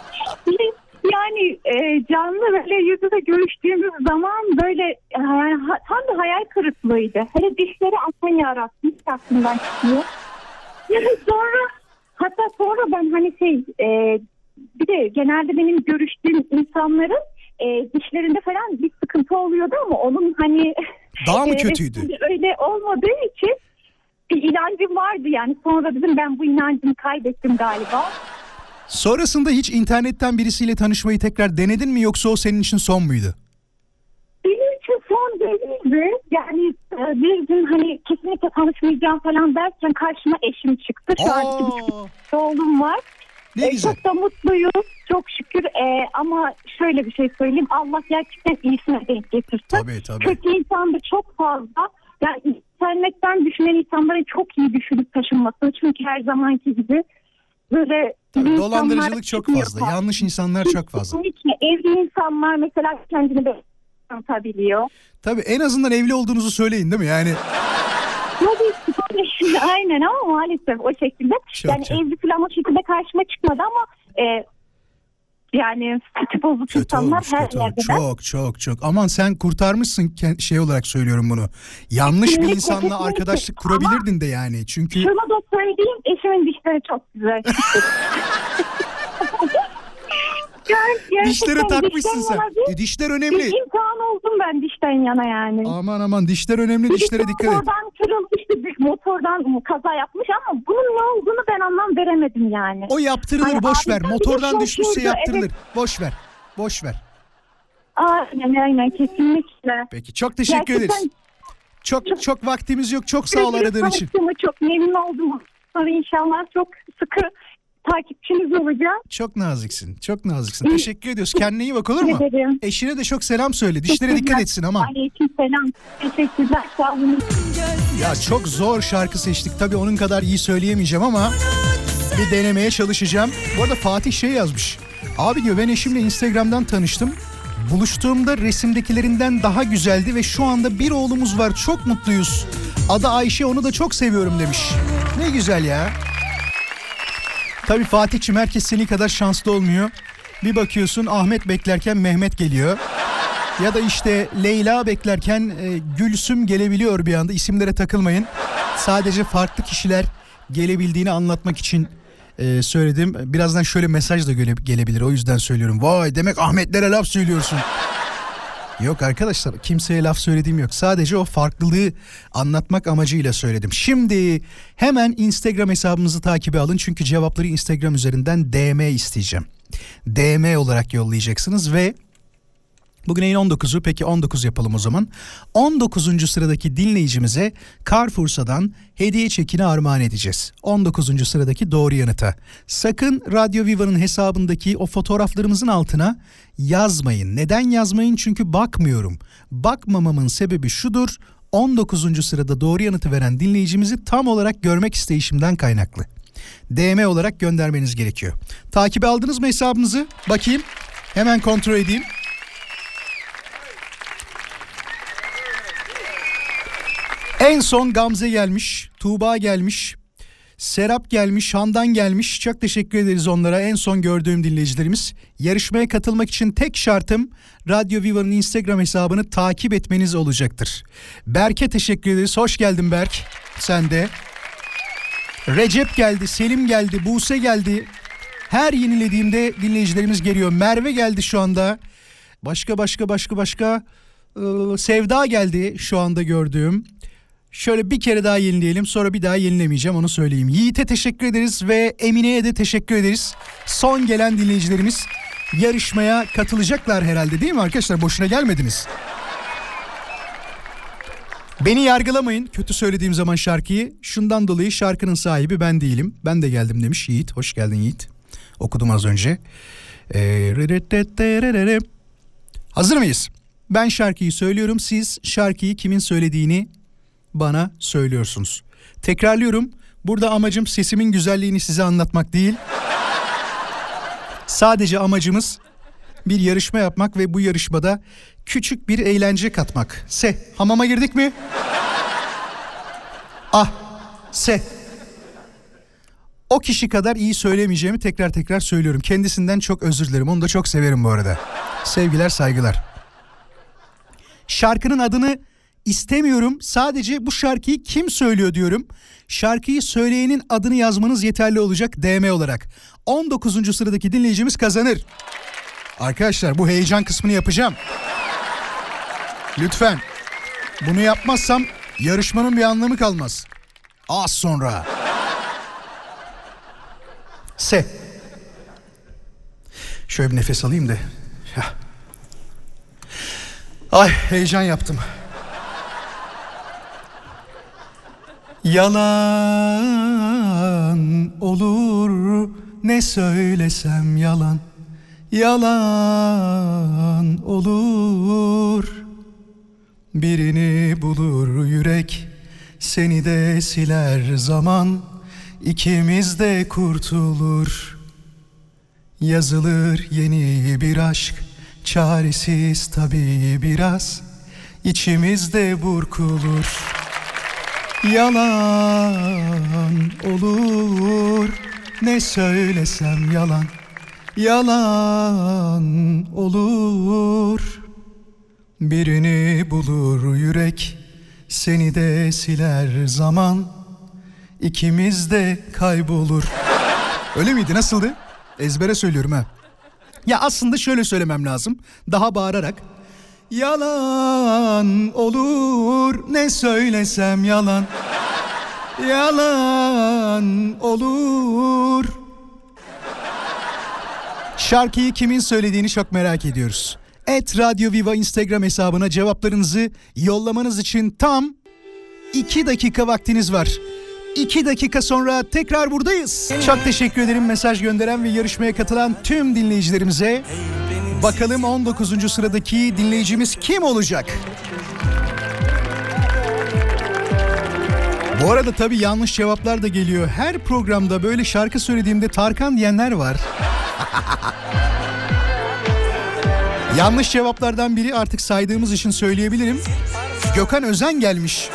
Yani e, canlı böyle yüzüde görüştüğümüz zaman böyle e, tam bir hayal kırıklığıydı. Hele dişleri aman yarabbim aklımdan çıkıyor. Yani sonra hatta sonra ben hani şey e, bir de genelde benim görüştüğüm insanların E, dişlerinde falan bir sıkıntı oluyordu, ama onun hani daha mı kötüydü? Öyle olmadığı için bir inancım vardı yani. Sonra dedim ben bu inancımı kaybettim galiba. Sonrasında hiç internetten birisiyle tanışmayı tekrar denedin mi, yoksa o senin için son muydu? Benim için son değildi. Yani bir gün hani kesinlikle tanışmayacağım falan derken karşıma eşim çıktı. Şu an iki buçuk oğlum var. Ne güzel. Çok da mutluyum. Çok şükür ee, ama şöyle bir şey söyleyeyim. Allah gerçekten iyisine denk getirsin. Tabii tabii. Kötü insan da çok fazla. Yani internetten düşünen insanların çok iyi düşünüp taşınmasını. Çünkü her zamanki gibi böyle... Tabii, dolandırıcılık çok fazla. Yapan. Yanlış insanlar çok fazla. Evli insanlar mesela kendini de anlatabiliyor. Tabii, en azından evli olduğunuzu söyleyin değil mi? Yani... Aynen, ama maalesef o şekilde. Çok yani çok. Evli falan o şekilde karşıma çıkmadı, ama e, yani kötü bozuk insanlar her yerde. Çok çok çok. Aman sen kurtarmışsın, şey olarak söylüyorum bunu. Yanlış kesinlikle, bir insanla kesinlikle. arkadaşlık kurabilirdin ama de yani. Çünkü... Şuna da söyleyeyim, eşimin dişleri çok güzel. Gerçekten dişlere takmışsın sen. Bir, dişler önemli. Bir imtihan oldum ben dişten yana yani. Aman aman dişler önemli, bir dişlere dikkat et. Motordan kırılmıştı, bir motordan kaza yapmış, ama bunun ne olduğunu ben anlam veremedim yani. O yaptırılır, hani boş ver. Motordan düşmüşse yaptırılır. Evet. Boş ver. Boş ver. Aynen aynen kesinlikle. Peki çok teşekkür Gerçekten... ederiz. Çok, çok çok vaktimiz yok. Çok sağ ol aradığın için. Çok memnun oldum. Sonra inşallah çok sıkı takipçiniz olacağım. Çok naziksin. Çok naziksin. Teşekkür ediyoruz. Kendine iyi bak, olur mu? Ederim. Eşine de çok selam söyle. Dişlere dikkat etsin ama. Aleyküm selam. Teşekkürler. Sağ olun. Ya çok zor şarkı seçtik. Tabii onun kadar iyi söyleyemeyeceğim ama bir denemeye çalışacağım. Bu arada Fatih şey yazmış. Abi diyor, ben eşimle Instagram'dan tanıştım. Buluştuğumda resimdekilerinden daha güzeldi ve şu anda bir oğlumuz var. Çok mutluyuz. Adı Ayşe, onu da çok seviyorum demiş. Ne güzel ya. Tabii Fatih'ciğim, herkes senin kadar şanslı olmuyor. Bir bakıyorsun Ahmet beklerken Mehmet geliyor. Ya da işte Leyla beklerken e, Gülsüm gelebiliyor bir anda. İsimlere takılmayın. Sadece farklı kişiler gelebildiğini anlatmak için e, söyledim. Birazdan şöyle mesaj da gele- gelebilir. O yüzden söylüyorum. Vay, demek Ahmetlere laf söylüyorsun. Yok arkadaşlar, kimseye laf söylediğim yok. Sadece o farklılığı anlatmak amacıyla söyledim. Şimdi hemen Instagram hesabımızı takibe alın. Çünkü cevapları Instagram üzerinden D M isteyeceğim. D M olarak yollayacaksınız ve bugün ayın on dokuzu, peki on dokuz yapalım o zaman. on dokuzuncu sıradaki dinleyicimize Carrefour'dan hediye çekini armağan edeceğiz. on dokuzuncu sıradaki doğru yanıta. Sakın Radyo Viva'nın hesabındaki o fotoğraflarımızın altına yazmayın. Neden yazmayın? Çünkü bakmıyorum. Bakmamamın sebebi şudur: on dokuzuncu sırada doğru yanıtı veren dinleyicimizi tam olarak görmek isteyişimden kaynaklı. D M olarak göndermeniz gerekiyor. Takibe aldınız mı hesabınızı? Bakayım, hemen kontrol edeyim. En son Gamze gelmiş, Tuğba gelmiş, Serap gelmiş, Handan gelmiş. Çok teşekkür ederiz onlara, en son gördüğüm dinleyicilerimiz. Yarışmaya katılmak için tek şartım Radyo Viva'nın Instagram hesabını takip etmeniz olacaktır. Berk'e teşekkür ederiz. Hoş geldin Berk, sen de. Recep geldi, Selim geldi, Buse geldi. Her yenilediğimde dinleyicilerimiz geliyor. Merve geldi şu anda. Başka başka başka başka. Ee, Sevda geldi şu anda gördüğüm. Şöyle bir kere daha yenileyelim, sonra bir daha yenilemeyeceğim, onu söyleyeyim. Yiğit'e teşekkür ederiz ve Emine'ye de teşekkür ederiz. Son gelen dinleyicilerimiz yarışmaya katılacaklar herhalde, değil mi arkadaşlar? Boşuna gelmediniz. Beni yargılamayın kötü söylediğim zaman şarkıyı. Şundan dolayı şarkının sahibi ben değilim. Ben de geldim demiş Yiğit. Hoş geldin Yiğit. Okudum az önce. Ee... Hazır mıyız? Ben şarkıyı söylüyorum. Siz şarkıyı kimin söylediğini bana söylüyorsunuz. Tekrarlıyorum. Burada amacım sesimin güzelliğini size anlatmak değil. Sadece amacımız bir yarışma yapmak ve bu yarışmada küçük bir eğlence katmak. Se, hamama girdik mi? Ah, se. O kişi kadar iyi söylemeyeceğimi tekrar tekrar söylüyorum. Kendisinden çok özür dilerim. Onu da çok severim bu arada. Sevgiler, saygılar. Şarkının adını İstemiyorum. Sadece bu şarkıyı kim söylüyor diyorum. Şarkıyı söyleyenin adını yazmanız yeterli olacak D M olarak. on dokuzuncu sıradaki dinleyicimiz kazanır. Arkadaşlar, bu heyecan kısmını yapacağım. Lütfen. Bunu yapmazsam yarışmanın bir anlamı kalmaz. Az sonra. Se. Şöyle bir nefes alayım da. Ay, heyecan yaptım. Yalan olur ne söylesem yalan, yalan olur. Birini bulur yürek, seni de siler zaman, ikimiz de kurtulur. Yazılır yeni bir aşk, çaresiz tabii biraz, içimizde burkulur. Yalan olur ne söylesem yalan, yalan olur. Birini bulur yürek, seni de siler zaman, ikimiz de kaybolur. Öyle miydi, nasıldı? Ezbere söylüyorum ha. Ya aslında şöyle söylemem lazım, daha bağırarak. Yalan olur ne söylesem yalan, yalan olur. Şarkıyı kimin söylediğini çok merak ediyoruz. Et Radyo Viva Instagram hesabına cevaplarınızı yollamanız için tam iki dakika vaktiniz var. İki dakika sonra tekrar buradayız. Çok teşekkür ederim mesaj gönderen ve yarışmaya katılan tüm dinleyicilerimize. Bakalım on dokuzuncu sıradaki dinleyicimiz kim olacak? Bu arada tabii yanlış cevaplar da geliyor. Her programda böyle şarkı söylediğimde Tarkan diyenler var. Yanlış cevaplardan biri artık saydığımız için söyleyebilirim. Gökhan Özen gelmiş.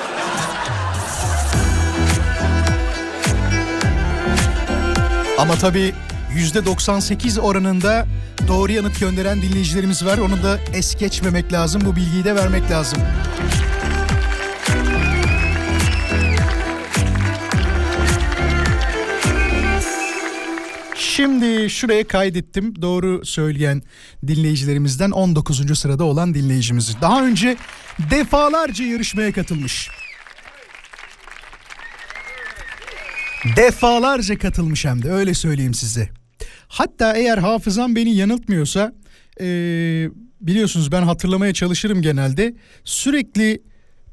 Ama tabii yüzde doksan sekiz oranında doğru yanıt gönderen dinleyicilerimiz var. Onu da es geçmemek lazım. Bu bilgiyi de vermek lazım. Şimdi şuraya kaydettim, doğru söyleyen dinleyicilerimizden on dokuzuncu sırada olan dinleyicimiz. Daha önce defalarca yarışmaya katılmış. Defalarca katılmış hem de, öyle söyleyeyim size. Hatta eğer hafızam beni yanıltmıyorsa, ee, biliyorsunuz ben hatırlamaya çalışırım genelde. Sürekli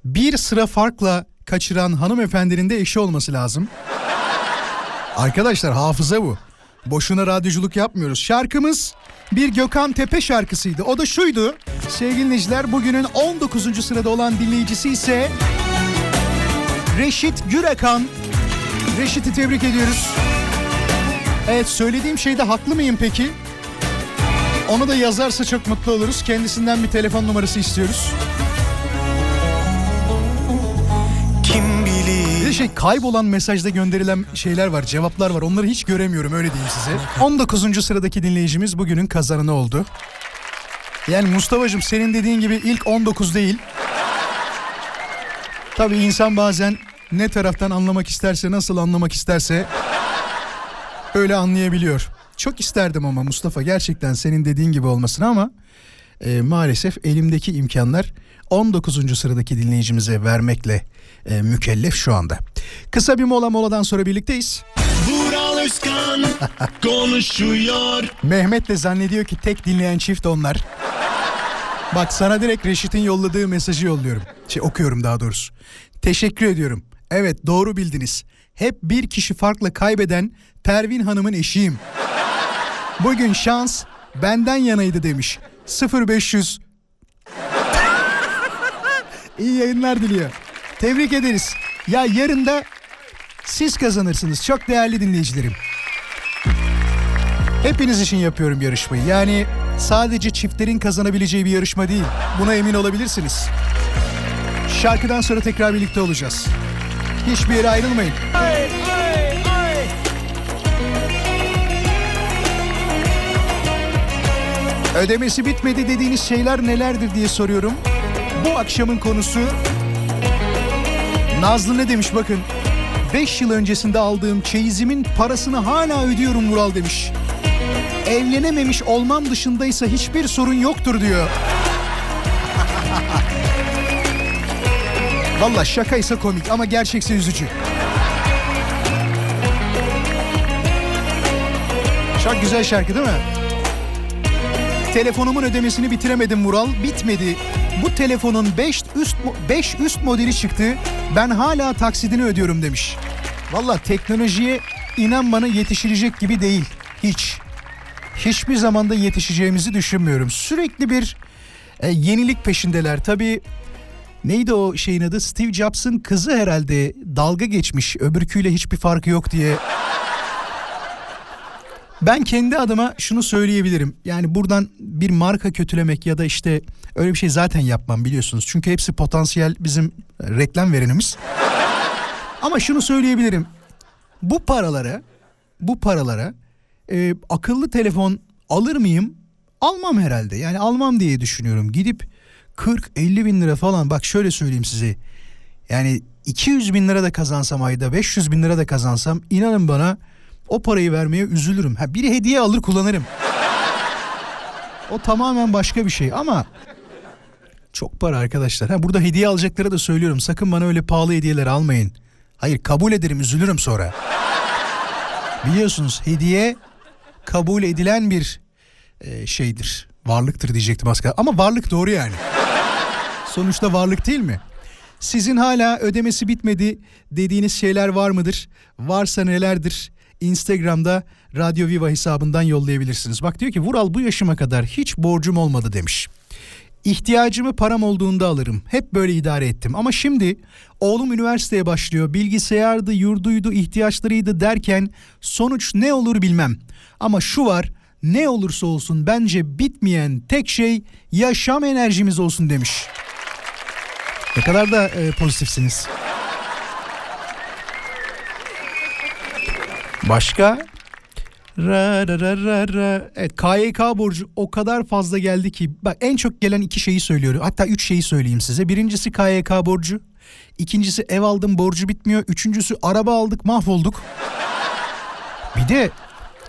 bir sıra farkla kaçıran hanımefendinin de eşi olması lazım. Arkadaşlar hafıza bu. Boşuna radyoculuk yapmıyoruz. Şarkımız bir Gökhan Tepe şarkısıydı. O da şuydu. Sevgili dinleyiciler, bugünün on dokuzuncu sırada olan dinleyicisi ise Reşit Gürakan. Reşit'i tebrik ediyoruz. Evet, söylediğim şeyde haklı mıyım peki? Onu da yazarsa çok mutlu oluruz. Kendisinden bir telefon numarası istiyoruz. Kim bilir? Bir şey, kaybolan mesajda gönderilen şeyler var, cevaplar var. Onları hiç göremiyorum, öyle diyeyim size. on dokuzuncu sıradaki dinleyicimiz bugünün kazananı oldu. Yani Mustafa'cığım, senin dediğin gibi ilk on dokuz değil. Tabii insan bazen ne taraftan anlamak isterse, nasıl anlamak isterse öyle anlayabiliyor. Çok isterdim ama Mustafa, gerçekten senin dediğin gibi olmasını, ama e, maalesef elimdeki imkanlar on dokuzuncu sıradaki dinleyicimize vermekle e, mükellef şu anda. Kısa bir mola, moladan sonra birlikteyiz. Vural Özkan konuşuyor. Mehmet de zannediyor ki tek dinleyen çift onlar. Bak, sana direkt Reşit'in yolladığı mesajı yolluyorum. Şey, okuyorum daha doğrusu. Teşekkür ediyorum. Evet, doğru bildiniz. Hep bir kişi farkla kaybeden Pervin Hanım'ın eşiyim. Bugün şans benden yanaydı demiş. sıfır beş yüz İyi yayınlar diliyor. Tebrik ederiz. Ya yarın da siz kazanırsınız çok değerli dinleyicilerim. Hepiniz için yapıyorum yarışmayı. Yani sadece çiftlerin kazanabileceği bir yarışma değil. Buna emin olabilirsiniz. Şarkıdan sonra tekrar birlikte olacağız. Hiçbir yere ayrılmayın. Hey, hey, hey. Ödemesi bitmedi dediğiniz şeyler nelerdir diye soruyorum. Bu akşamın konusu Nazlı ne demiş bakın. beş yıl öncesinde aldığım çeyizimin parasını hala ödüyorum Vural demiş. Evlenememiş olmam dışındaysa hiçbir sorun yoktur diyor. Valla şakaysa komik ama gerçekse üzücü. Çok güzel şarkı değil mi? Telefonumun ödemesini bitiremedim Vural. Bitmedi. Bu telefonun beş üst, beş üst modeli çıktı. Ben hala taksidini ödüyorum demiş. Valla teknolojiye inan bana yetişilecek gibi değil. Hiç. Hiçbir zamanda yetişeceğimizi düşünmüyorum. Sürekli bir e, yenilik peşindeler. Tabii... Neydi o şeyin adı? Steve Jobs'ın kızı herhalde dalga geçmiş. Öbürküyle hiçbir farkı yok diye. Ben kendi adıma şunu söyleyebilirim. Yani buradan bir marka kötülemek ya da işte öyle bir şey zaten yapmam biliyorsunuz. Çünkü hepsi potansiyel bizim reklam verenimiz. Ama şunu söyleyebilirim. Bu paralara, bu paralara e, akıllı telefon alır mıyım? Almam herhalde. Yani almam diye düşünüyorum. Gidip kırk elli bin lira falan, bak şöyle söyleyeyim size, yani iki yüz bin lira da kazansam ayda, beş yüz bin lira da kazansam, inanın bana o parayı vermeye üzülürüm. Ha, biri hediye alır kullanırım. O tamamen başka bir şey ama çok para arkadaşlar. Ha, burada hediye alacaklara da söylüyorum, sakın bana öyle pahalı hediyeler almayın. Hayır, kabul ederim, üzülürüm sonra. Biliyorsunuz hediye kabul edilen bir e, şeydir, varlıktır diyecektim az kadar ama varlık doğru yani. Sonuçta varlık değil mi? Sizin hala ödemesi bitmedi dediğiniz şeyler var mıdır? Varsa nelerdir? Instagram'da Radyo Viva hesabından yollayabilirsiniz. Bak diyor ki Vural, bu yaşıma kadar hiç borcum olmadı demiş. İhtiyacımı param olduğunda alırım. Hep böyle idare ettim. Ama şimdi oğlum üniversiteye başlıyor. Bilgisayardı, yurduydu, ihtiyaçlarıydı derken sonuç ne olur bilmem. Ama şu var. Ne olursa olsun bence bitmeyen tek şey yaşam enerjimiz olsun demiş. Ne kadar da e, pozitifsiniz. Başka? Ra, ra, ra, ra. Evet, K Y K borcu o kadar fazla geldi ki. Bak, en çok gelen iki şeyi söylüyorum. Hatta üç şeyi söyleyeyim size. Birincisi K Y K borcu. İkincisi ev aldım borcu bitmiyor. Üçüncüsü araba aldık mahvolduk. Bir de...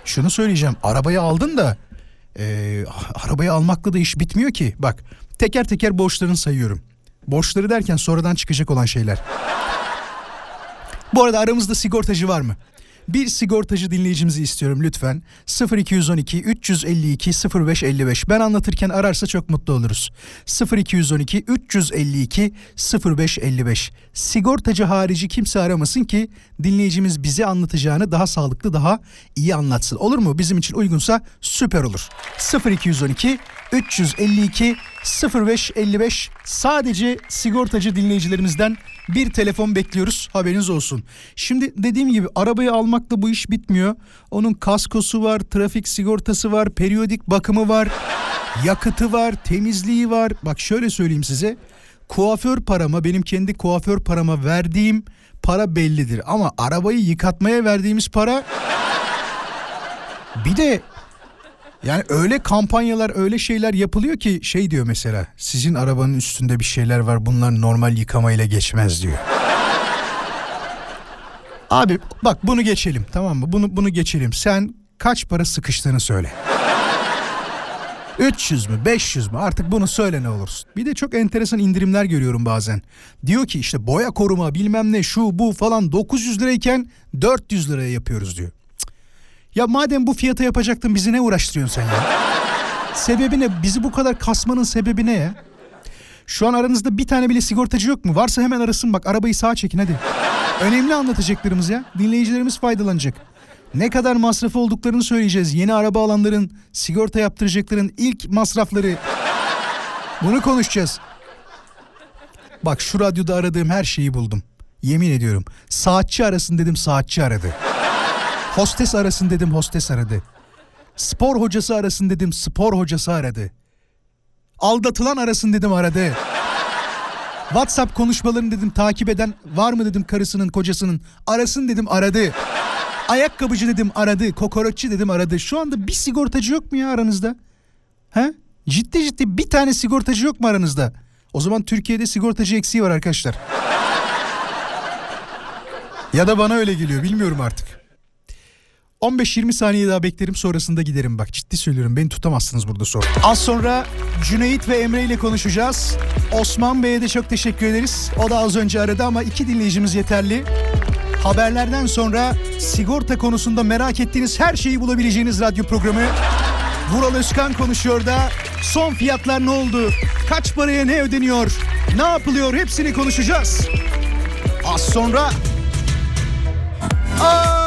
şunu söyleyeceğim, arabayı aldın da e, arabayı almakla da iş bitmiyor ki. Bak, teker teker borçlarını sayıyorum. Borçları derken sonradan çıkacak olan şeyler. Bu arada aramızda sigortacı var mı? Bir sigortacı dinleyicimizi istiyorum lütfen. sıfır iki on iki üç yüz elli iki sıfır beş elli beş. Ben anlatırken ararsa çok mutlu oluruz. sıfır iki on iki üç yüz elli iki sıfır beş elli beş. Sigortacı harici kimse aramasın ki dinleyicimiz bize anlatacağını daha sağlıklı, daha iyi anlatsın. Olur mu? Bizim için uygunsa süper olur. sıfır iki on iki üç yüz elli iki sıfır beş elli beş. Sadece sigortacı dinleyicilerimizden bir telefon bekliyoruz, haberiniz olsun. Şimdi dediğim gibi arabayı almakla bu iş bitmiyor. Onun kaskosu var, trafik sigortası var, periyodik bakımı var, yakıtı var, temizliği var. Bak şöyle söyleyeyim size, kuaför parama, benim kendi kuaför parama verdiğim para bellidir. Ama arabayı yıkatmaya verdiğimiz para... Bir de yani öyle kampanyalar, öyle şeyler yapılıyor ki şey diyor mesela, sizin arabanın üstünde bir şeyler var, bunlar normal yıkamayla geçmez diyor. Abi bak, bunu geçelim, tamam mı? Bunu bunu geçelim. Sen kaç para sıkıştığını söyle. üç yüz mü, beş yüz mü, artık bunu söyle ne olursun. Bir de çok enteresan indirimler görüyorum bazen. Diyor ki işte boya koruma bilmem ne şu bu falan dokuz yüz lirayken dört yüz liraya yapıyoruz diyor. Ya madem bu fiyata yapacaktın, bizi ne uğraştırıyorsun sen ya? Sebebi ne? Bizi bu kadar kasmanın sebebi ne ya? Şu an aranızda bir tane bile sigortacı yok mu? Varsa hemen arasın, bak arabayı sağa çekin hadi. Önemli anlatacaklarımız ya. Dinleyicilerimiz faydalanacak. Ne kadar masrafı olduklarını söyleyeceğiz. Yeni araba alanların, sigorta yaptıracakların ilk masrafları. Bunu konuşacağız. Bak şu radyoda aradığım her şeyi buldum. Yemin ediyorum. Saatçi arasın dedim, saatçi aradı. Hostes arasın dedim, hostes aradı. Spor hocası arasın dedim, spor hocası aradı. Aldatılan arasın dedim, aradı. WhatsApp konuşmalarını dedim takip eden var mı dedim, karısının, kocasının, arasın dedim, aradı. Ayakkabıcı dedim, aradı. Kokoreççi dedim, aradı. Şu anda bir sigortacı yok mu ya aranızda? He? Ciddi ciddi bir tane sigortacı yok mu aranızda? O zaman Türkiye'de sigortacı eksiği var arkadaşlar. Ya da bana öyle geliyor, bilmiyorum artık. on beş yirmi saniye daha beklerim, sonrasında giderim. Bak ciddi söylüyorum, beni tutamazsınız burada sonra. Az sonra Cüneyt ve Emre ile konuşacağız. Osman Bey'e de çok teşekkür ederiz. O da az önce aradı ama iki dinleyicimiz yeterli. Haberlerden sonra sigorta konusunda merak ettiğiniz her şeyi bulabileceğiniz radyo programı Vural Özkan Konuşuyor da son fiyatlar ne oldu? Kaç paraya ne ödeniyor? Ne yapılıyor? Hepsini konuşacağız. Az sonra... Aa!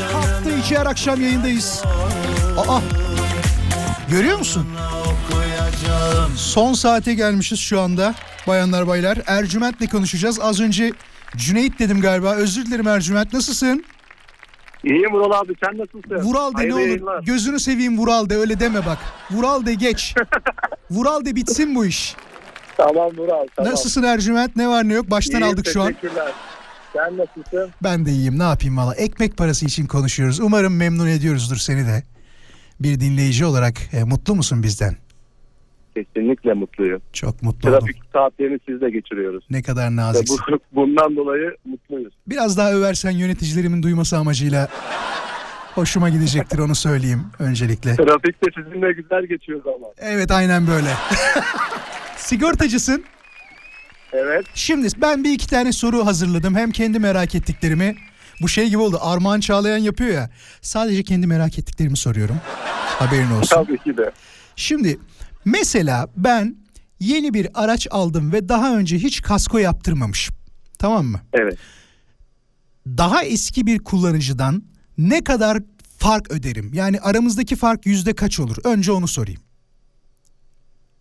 Hafta içi her akşam yayındayız. Aa, görüyor musun? Son saate gelmişiz şu anda. Bayanlar baylar, Ercüment'le konuşacağız. Az önce Cüneyt dedim galiba. Özür dilerim Ercüment, nasılsın? İyiyim Vural abi, sen nasılsın? Vural de hayırlı ne olur yayınlar. Gözünü seveyim Vural de, öyle deme bak. Vural de geç. Vural de bitsin bu iş. Tamam Vural, tamam. Nasılsın Ercüment, ne var ne yok? Baştan İyiyim, aldık şu an. Sen nasılsın? Ben de iyiyim, ne yapayım valla. Ekmek parası için konuşuyoruz. Umarım memnun ediyoruzdur seni de. Bir dinleyici olarak e, mutlu musun bizden? Kesinlikle mutluyum. Çok mutlu oldum. Trafik saatlerini sizle geçiriyoruz. Ne kadar naziksin. Bundan dolayı mutluyuz. Biraz daha översen yöneticilerimin duyması amacıyla hoşuma gidecektir, onu söyleyeyim öncelikle. Trafik de sizinle güzel geçiyor ama. Evet, aynen böyle. Sigortacısın. Evet. Şimdi ben bir iki tane soru hazırladım. Hem kendi merak ettiklerimi, bu şey gibi oldu, Armağan Çağlayan yapıyor ya, sadece kendi merak ettiklerimi soruyorum. Haberin olsun. Tabii ki de. Şimdi mesela ben yeni bir araç aldım ve daha önce hiç kasko yaptırmamışım. Tamam mı? Evet. Daha eski bir kullanıcıdan ne kadar fark öderim? Yani aramızdaki fark yüzde kaç olur? Önce onu sorayım.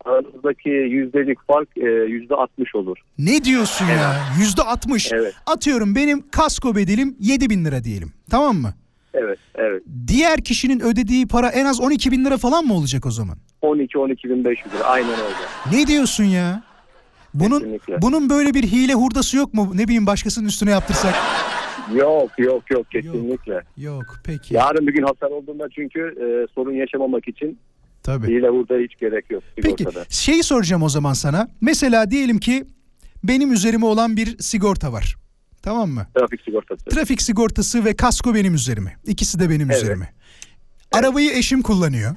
Aranızdaki yüzdelik fark yüzde altmış olur. Ne diyorsun evet. Ya? Yüzde altmış. Evet. Atıyorum benim kasko bedelim yedi bin lira diyelim. Tamam mı? Evet, evet. Diğer kişinin ödediği para en az on iki bin lira falan mı olacak o zaman? On iki, on iki bin beş yüz lira. Aynen öyle. Ne diyorsun ya? Bunun kesinlikle. Bunun böyle bir hile hurdası yok mu? Ne bileyim, başkasının üstüne yaptırsak. Yok yok yok kesinlikle. Yok, yok peki. Yarın bir gün hasar olduğunda çünkü e, sorun yaşamamak için. Tabii. İyi de burada hiç gerek yok. Peki şeyi soracağım o zaman sana. Mesela diyelim ki benim üzerime olan bir sigorta var. Tamam mı? Trafik sigortası. Trafik sigortası ve kasko benim üzerime. İkisi de benim, evet, üzerime. Evet. Arabayı eşim kullanıyor.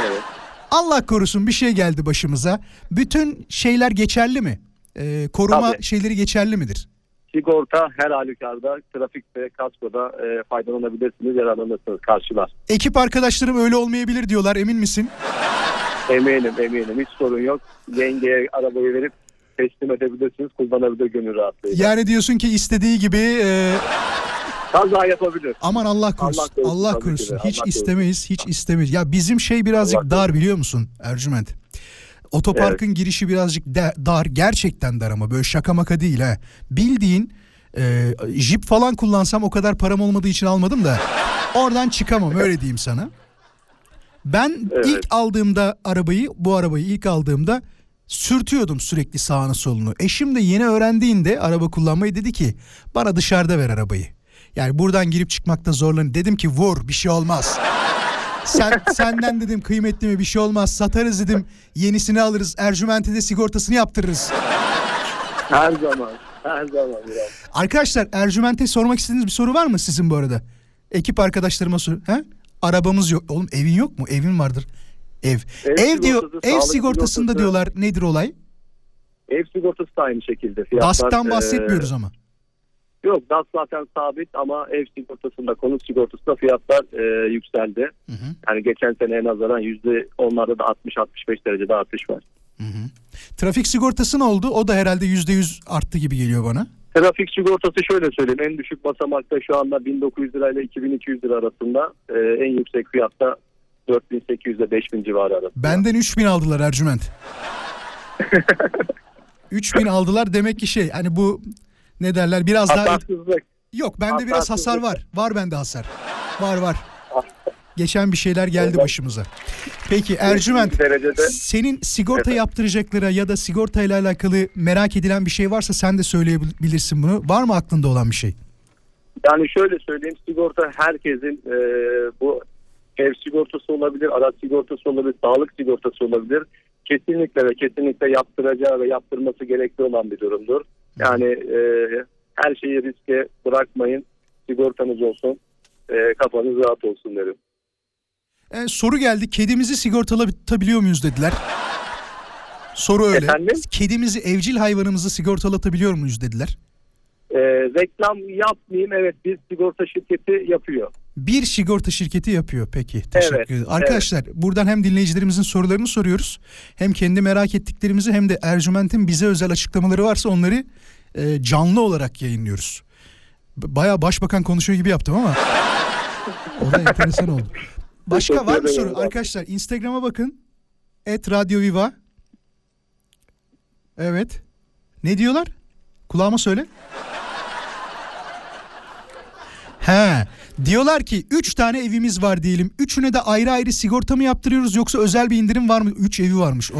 Evet. Allah korusun bir şey geldi başımıza. Bütün şeyler geçerli mi? Ee, koruma Tabii. şeyleri geçerli midir? Sigorta her halükarda trafik ve kaskoda e, faydalanabilirsiniz, yararlanırsınız, karşılar. Ekip arkadaşlarım öyle olmayabilir diyorlar, emin misin? Eminim, eminim. Hiç sorun yok. Yengeye arabayı verip teslim edebilirsiniz, kullanabilir gönül rahatlığıyla. Yani diyorsun ki istediği gibi... E... Kaza yapabilir. Aman Allah korusun. Allah korusun. Allah korusun. Hiç Allah istemeyiz, korusun. hiç istemeyiz. Ya bizim şey birazcık Allah dar, biliyor musun Ercüment? Otoparkın evet. girişi birazcık dar, gerçekten dar, ama böyle şaka maka değil ha. Bildiğin e, jip falan kullansam o kadar param olmadığı için almadım da oradan çıkamam, öyle diyeyim sana. Ben evet. ilk aldığımda arabayı, bu arabayı ilk aldığımda sürtüyordum sürekli sağını solunu. Eşim de yeni öğrendiğinde araba kullanmayı dedi ki bana dışarıda ver arabayı. Yani buradan girip çıkmakta zorlanın. Dedim ki vur, bir şey olmaz. Sen, senden dedim kıymetli mi, bir şey olmaz, satarız dedim, yenisini alırız, Ercüment'e de sigortasını yaptırırız. Her zaman, her zaman. Biraz. Arkadaşlar, Ercüment'e sormak istediğiniz bir soru var mı sizin bu arada? Ekip arkadaşlarıma sor. He? Arabamız yok. Oğlum evin yok mu? Evin vardır. Ev. Ev, ev diyor. Ev sigortasında sigortası, diyorlar, nedir olay? Ev sigortası da aynı şekilde. Fiyatlar, DASK'tan bahsetmiyoruz ee... ama. Yok, D A S zaten sabit ama ev sigortasında, konut sigortasında fiyatlar e, yükseldi. Hı hı. Yani geçen seneye nazaran yüzde onlarda da altmış altmış beş derecede artış var. Hı hı. Trafik sigortası ne oldu? O da herhalde yüzde yüz arttı gibi geliyor bana. Trafik sigortası şöyle söyleyeyim. En düşük basamakta şu anda bin dokuz yüz lirayla iki bin iki yüz lira arasında. E, en yüksek fiyatta dört bin sekiz yüz ile beş bin civarı arasında. Benden üç bin aldılar Ercüment. üç bin aldılar, demek ki şey hani bu... Ne derler, biraz daha... Yok, bende biraz hasar var. Var bende hasar. Var var. Geçen bir şeyler geldi başımıza. Peki Ercüment, senin sigorta yaptıracaklara ya da sigortayla alakalı merak edilen bir şey varsa sen de söyleyebilirsin bunu. Var mı aklında olan bir şey? Yani şöyle söyleyeyim, sigorta herkesin e, bu ev sigortası olabilir, araç sigortası olabilir, sağlık sigortası olabilir. Kesinlikle ve kesinlikle yaptıracağı ve yaptırması gerekli olan bir durumdur. Yani e, her şeyi riske bırakmayın. Sigortanız olsun. E, kafanız rahat olsun derim. E, soru geldi. Kedimizi sigortalatabiliyor muyuz dediler. Soru öyle. Efendim? Kedimizi, evcil hayvanımızı sigortalatabiliyor muyuz dediler. E, reklam yapmayayım. Evet, bir sigorta şirketi yapıyor. Bir sigorta şirketi yapıyor. Peki. Teşekkür evet, ederim. Arkadaşlar evet. buradan hem dinleyicilerimizin sorularını soruyoruz. Hem kendi merak ettiklerimizi hem de Ercüment'in bize özel açıklamaları varsa onları e, canlı olarak yayınlıyoruz. Bayağı başbakan konuşuyor gibi yaptım ama o da enteresan oldu. Başka var mı soru? Arkadaşlar Instagram'a bakın. Et Radyo Viva. Evet. Ne diyorlar? Kulağıma söyle. He. Diyorlar ki üç tane evimiz var diyelim. Üçüne de ayrı ayrı sigorta mı yaptırıyoruz yoksa özel bir indirim var mı? üç evi varmış. Oo.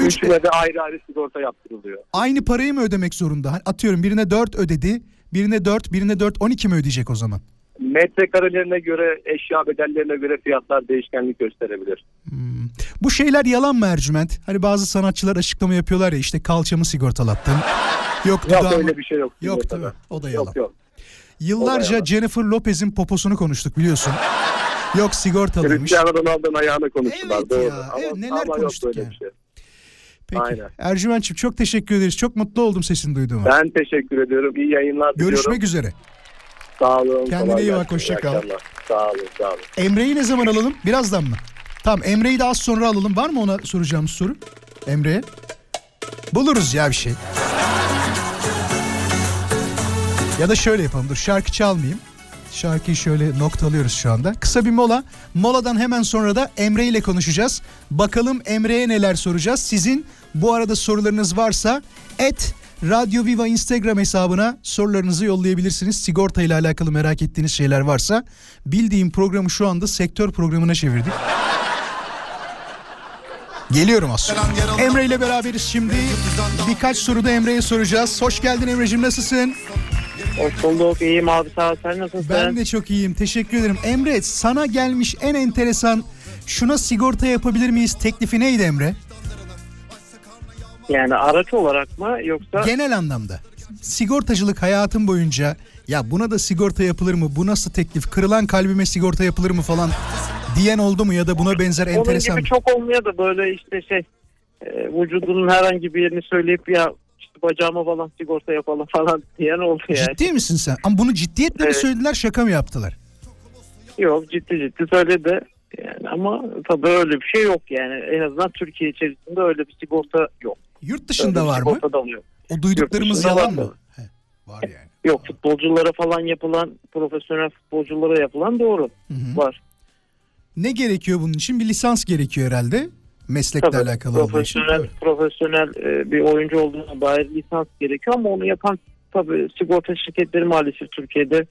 Üç Üçüne ev. de ayrı ayrı sigorta yaptırılıyor. Aynı parayı mı ödemek zorunda? Hani atıyorum birine dört ödedi, birine dört, birine dört, on iki mi ödeyecek o zaman? Metrekarelerine göre, eşya bedellerine göre fiyatlar değişkenlik gösterebilir. Hmm. Bu şeyler yalan mı Ercüment? Hani bazı sanatçılar açıklama yapıyorlar ya, işte kalçamı sigortalattım. Yok, yok öyle bir şey yok. Yok tabii. O da yalan. Yok, yok. Yıllarca Jennifer Lopez'in poposunu konuştuk biliyorsun. Yok sigortalıymış. Cristiano Ronaldo'nun ayağını konuştular. Evet doğru. Ya. Ama, evet, neler ama konuştuk ya. Şey. Peki. Aynen. Ercüment'ciğim çok teşekkür ederiz. Çok mutlu oldum sesini duyduğuma. Ben teşekkür ediyorum. İyi yayınlar diliyorum. Görüşmek üzere. Sağ olun. Kendine iyi bak. Hoşça kal. Sağ olun. Sağ olun. Emre'yi ne zaman alalım? Birazdan mı? Tamam, Emre'yi de az sonra alalım. Var mı ona soracağımız soru? Emre'ye. Buluruz ya bir şey. Ya da şöyle yapalım, dur şarkı çalmayayım. Şarkıyı şöyle noktalıyoruz şu anda. Kısa bir mola. Moladan hemen sonra da Emre ile konuşacağız. Bakalım Emre'ye neler soracağız. Sizin bu arada sorularınız varsa et Radyo Viva Instagram hesabına sorularınızı yollayabilirsiniz. Sigorta ile alakalı merak ettiğiniz şeyler varsa. Bildiğim programı şu anda sektör programına çevirdik. Geliyorum aslında. Emre ile beraberiz şimdi. Birkaç soru da Emre'ye soracağız. Hoş geldin Emre'cim, nasılsın? Hoş bulduk. İyiyim abi, sağ ol. Sen nasılsın? Ben de çok iyiyim. Teşekkür ederim. Emre, sana gelmiş en enteresan şuna sigorta yapabilir miyiz teklifi neydi Emre? Yani araç olarak mı yoksa? Genel anlamda. sigortacılık hayatım boyunca ya buna da sigorta yapılır mı, bu nasıl teklif, kırılan kalbime sigorta yapılır mı falan diyen oldu mu ya da buna benzer enteresan? Onun gibi çok olmuyor da böyle işte şey e, vücudunun herhangi bir yerini söyleyip ya işte bacağıma falan sigorta yapalım falan diyen oldu yani. Ciddi misin sen? Ama bunu ciddiyetle evet. mi söylediler, şaka mı yaptılar? Yok, ciddi ciddi söyledi. Yani ama tabii öyle bir şey yok yani. En azından Türkiye içerisinde öyle bir sigorta yok. Yurt dışında var mı? O duyduklarımız yalan mı? He, var yani. Yok, futbolculara falan yapılan, profesyonel futbolculara yapılan doğru. Hı hı. Var. Ne gerekiyor bunun için? Bir lisans gerekiyor herhalde. Meslekle tabii, alakalı profesyonel, olduğu için. Profesyonel bir oyuncu olduğuna dair lisans gerekiyor ama onu yapan tabii sigorta şirketleri maalesef Türkiye'de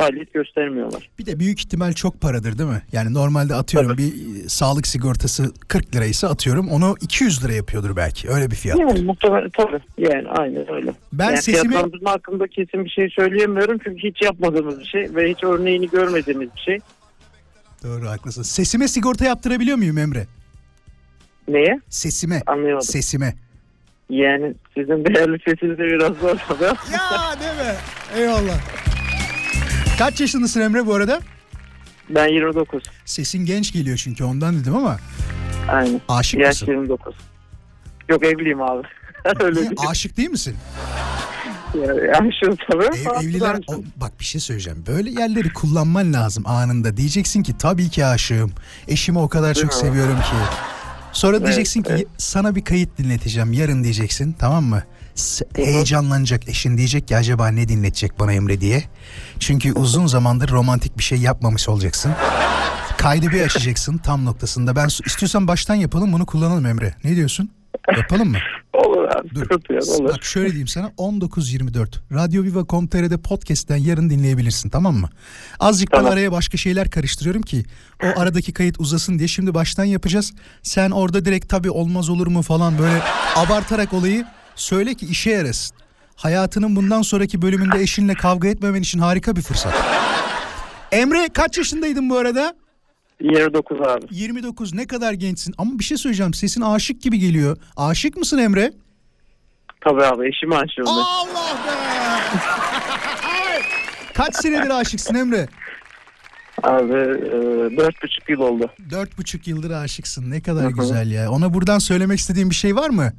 faaliyet göstermiyorlar. Bir de büyük ihtimal çok paradır değil mi? Yani normalde atıyorum tabii. bir sağlık sigortası kırk liraysa atıyorum onu iki yüz lira yapıyordur belki. Öyle bir fiyat. Yani muhtemelen tabii. Yani aynı öyle. Ben yani sesimi... fiyatlandırma hakkında kesin bir şey söyleyemiyorum çünkü hiç yapmadığımız bir şey ve hiç örneğini görmediğimiz bir şey. Doğru, haklısın. Sesime sigorta yaptırabiliyor muyum Emre? Neye? Sesime. Anlayamadım. Sesime. Yani sizin değerli sesinize biraz var tabii. Ya değil mi? Eyvallah. Kaç yaşındasın Emre bu arada? Ben yirmi dokuz. Sesin genç geliyor çünkü ondan dedim ama. Aynen. Aşık yaş mısın? Yaş yirmi dokuz. Yok, evliyim abi. Öyle değil. Aşık değil misin? Yani aşığım tabii. Ev, evliler o, bak bir şey söyleyeceğim. Böyle yerleri kullanman lazım anında. Diyeceksin ki tabii ki aşığım. Eşimi o kadar değil çok mi? Seviyorum ki. Sonra evet, diyeceksin ki evet. sana bir kayıt dinleteceğim yarın diyeceksin, tamam mı? Heyecanlanacak eşin, diyecek ki acaba ne dinletecek bana Emre diye. Çünkü uzun zamandır romantik bir şey yapmamış olacaksın. Kaydı bir açacaksın tam noktasında. Ben istiyorsan baştan yapalım bunu, kullanalım Emre. Ne diyorsun? Yapalım mı? Olur abi. Dur. Tutuyor, olur. Bak şöyle diyeyim sana, on dokuz yirmi dört radyo viva nokta com nokta tr'de podcast'ten yarın dinleyebilirsin, tamam mı? Azıcık tamam. ben araya başka şeyler karıştırıyorum ki o aradaki kayıt uzasın diye. Şimdi baştan yapacağız. Sen orada direkt tabii olmaz olur mu falan böyle abartarak olayı söyle ki işe yarasın. Hayatının bundan sonraki bölümünde eşinle kavga etmemen için harika bir fırsat. Emre kaç yaşındaydın bu arada? yirmi dokuz abi. yirmi dokuz, ne kadar gençsin. Ama bir şey söyleyeceğim, sesin aşık gibi geliyor. Aşık mısın Emre? Tabii abi, eşime aşığım. Allah be! Kaç senedir aşıksın Emre? Abi dört buçuk yıl oldu. Dört buçuk yıldır aşıksın, ne kadar güzel ya. Ona buradan söylemek istediğin bir şey var mı?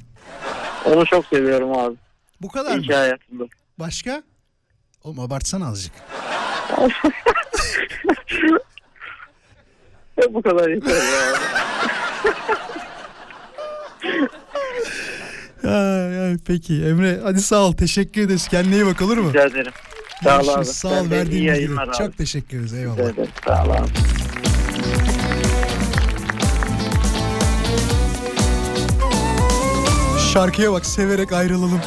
Onu çok seviyorum abi. Bu kadar İlk mı? Hayatımda. Başka? Oğlum abartsana azıcık. Bu kadar yeter ya. Ay, ay, peki Emre hadi sağ ol, teşekkür ederiz, kendine iyi bak, olur mu? Rica ederim. Sağ ol abi. Sağ ol, verdiğiniz gibi. Çok teşekkür ederiz, eyvallah. Rica ederim, sağ ol abi. Şarkıya bak, severek ayrılalım.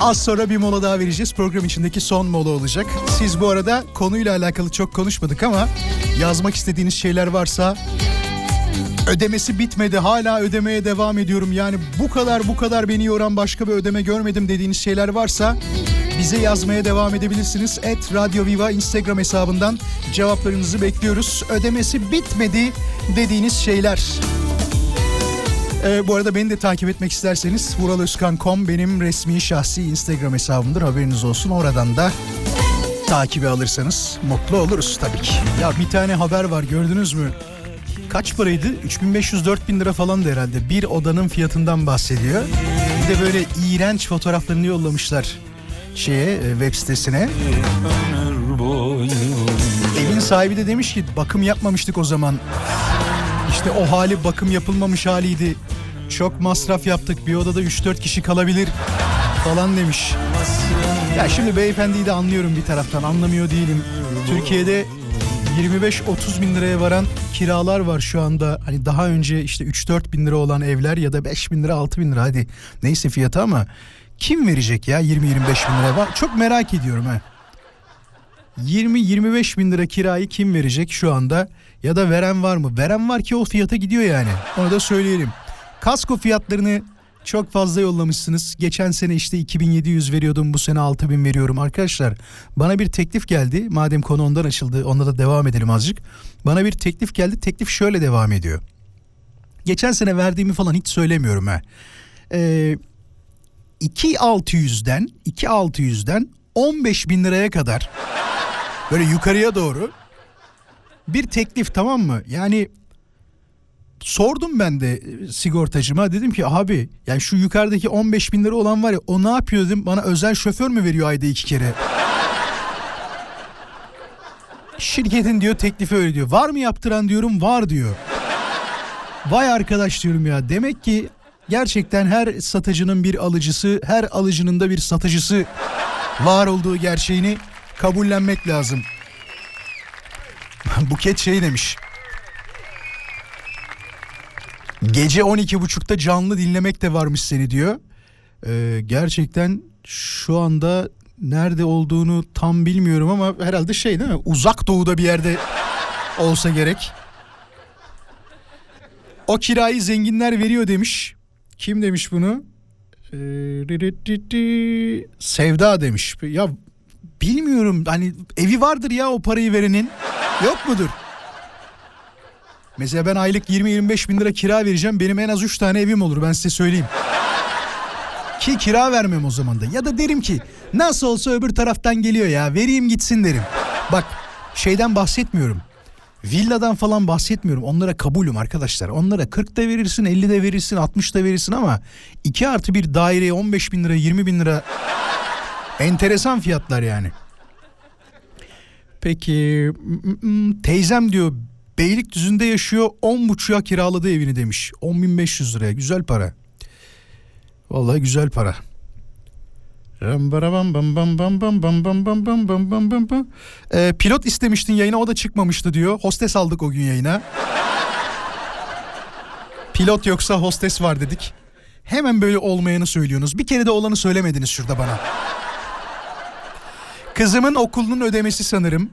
Az sonra bir mola daha vereceğiz. Program içindeki son mola olacak. Siz bu arada konuyla alakalı çok konuşmadık ama yazmak istediğiniz şeyler varsa, ödemesi bitmedi, hala ödemeye devam ediyorum, yani bu kadar bu kadar beni yoran başka bir ödeme görmedim dediğiniz şeyler varsa bize yazmaya devam edebilirsiniz. Et Radyo Viva Instagram hesabından cevaplarınızı bekliyoruz. Ödemesi bitmedi dediğiniz şeyler. Ee, bu arada beni de takip etmek isterseniz vural özkan nokta com benim resmi şahsi Instagram hesabımdır, haberiniz olsun. Oradan da takibi alırsanız mutlu oluruz tabii ki. Ya bir tane haber var, gördünüz mü? Kaç paraydı? üç bin beş yüz dört bin lira falan da herhalde. Bir odanın fiyatından bahsediyor. Bir de böyle iğrenç fotoğraflarını yollamışlar şeye, web sitesine. Evin sahibi de demiş ki bakım yapmamıştık o zaman. İşte o hali bakım yapılmamış haliydi. Çok masraf yaptık. Bir odada üç dört kişi kalabilir falan demiş. Ya şimdi beyefendiyi de anlıyorum bir taraftan. Anlamıyor değilim. Türkiye'de yirmi beş otuz bin liraya varan kiralar var şu anda. Hani daha önce işte üç dört bin lira olan evler ya da beş bin lira altı bin lira hadi. Neyse fiyatı, ama kim verecek ya yirmi yirmi beş bin lira var? Çok merak ediyorum ha. yirmi yirmi beş bin lira kirayı kim verecek şu anda? Ya da veren var mı? Veren var ki o fiyata gidiyor yani. Onu da söyleyelim. Kasko fiyatlarını çok fazla yollamışsınız. Geçen sene işte iki bin yedi yüz veriyordum. Bu sene altı bin veriyorum. Arkadaşlar bana bir teklif geldi. Madem konu ondan açıldı, onda da devam edelim azıcık. Bana bir teklif geldi. Teklif şöyle devam ediyor. Geçen sene verdiğimi falan hiç söylemiyorum ha. Ee, iki bin altı yüzden on beş bin liraya kadar böyle yukarıya doğru bir teklif, tamam mı? Yani sordum ben de sigortacıma, dedim ki abi yani şu yukarıdaki on beş bin lira olan var ya, o ne yapıyor dedim, bana özel şoför mü veriyor ayda iki kere? Şirketin diyor teklifi öyle diyor. Var mı yaptıran diyorum, var diyor. Vay arkadaş diyorum ya, demek ki gerçekten her satıcının bir alıcısı, her alıcının da bir satıcısı var olduğu gerçeğini kabullenmek lazım. Buket şey demiş, gece on iki buçukta canlı dinlemek de varmış seni diyor. Ee, gerçekten şu anda nerede olduğunu tam bilmiyorum ama herhalde şey değil mi? Uzak doğuda bir yerde olsa gerek. O kirayı zenginler veriyor demiş. Kim demiş bunu? Ee, Sevda demiş. Ya bilmiyorum, hani evi vardır ya o parayı verenin. Yok mudur? Mesela ben aylık yirmi yirmi beş bin lira kira vereceğim. Benim en az üç tane evim olur, ben size söyleyeyim. Ki kira vermem o zaman da. Ya da derim ki nasıl olsa öbür taraftan geliyor ya, vereyim gitsin derim. Bak şeyden bahsetmiyorum. Villadan falan bahsetmiyorum. Onlara kabulüm arkadaşlar. Onlara kırk da verirsin, elli de verirsin, altmış da verirsin ama iki artı bir daireye on beş bin lira, yirmi bin lira enteresan fiyatlar yani. Peki teyzem diyor Beylikdüzü'nde yaşıyor, on buçuğa kiraladı evini demiş. on bin beş yüz liraya güzel para. Vallahi güzel para. Ee, pilot istemiştin yayına, o da çıkmamıştı diyor. Hostes aldık o gün yayına. Pilot yoksa hostes var dedik. Hemen böyle olmayanı söylüyorsunuz. Bir kere de olanı söylemediniz şurada bana. Kızımın okulunun ödemesi sanırım.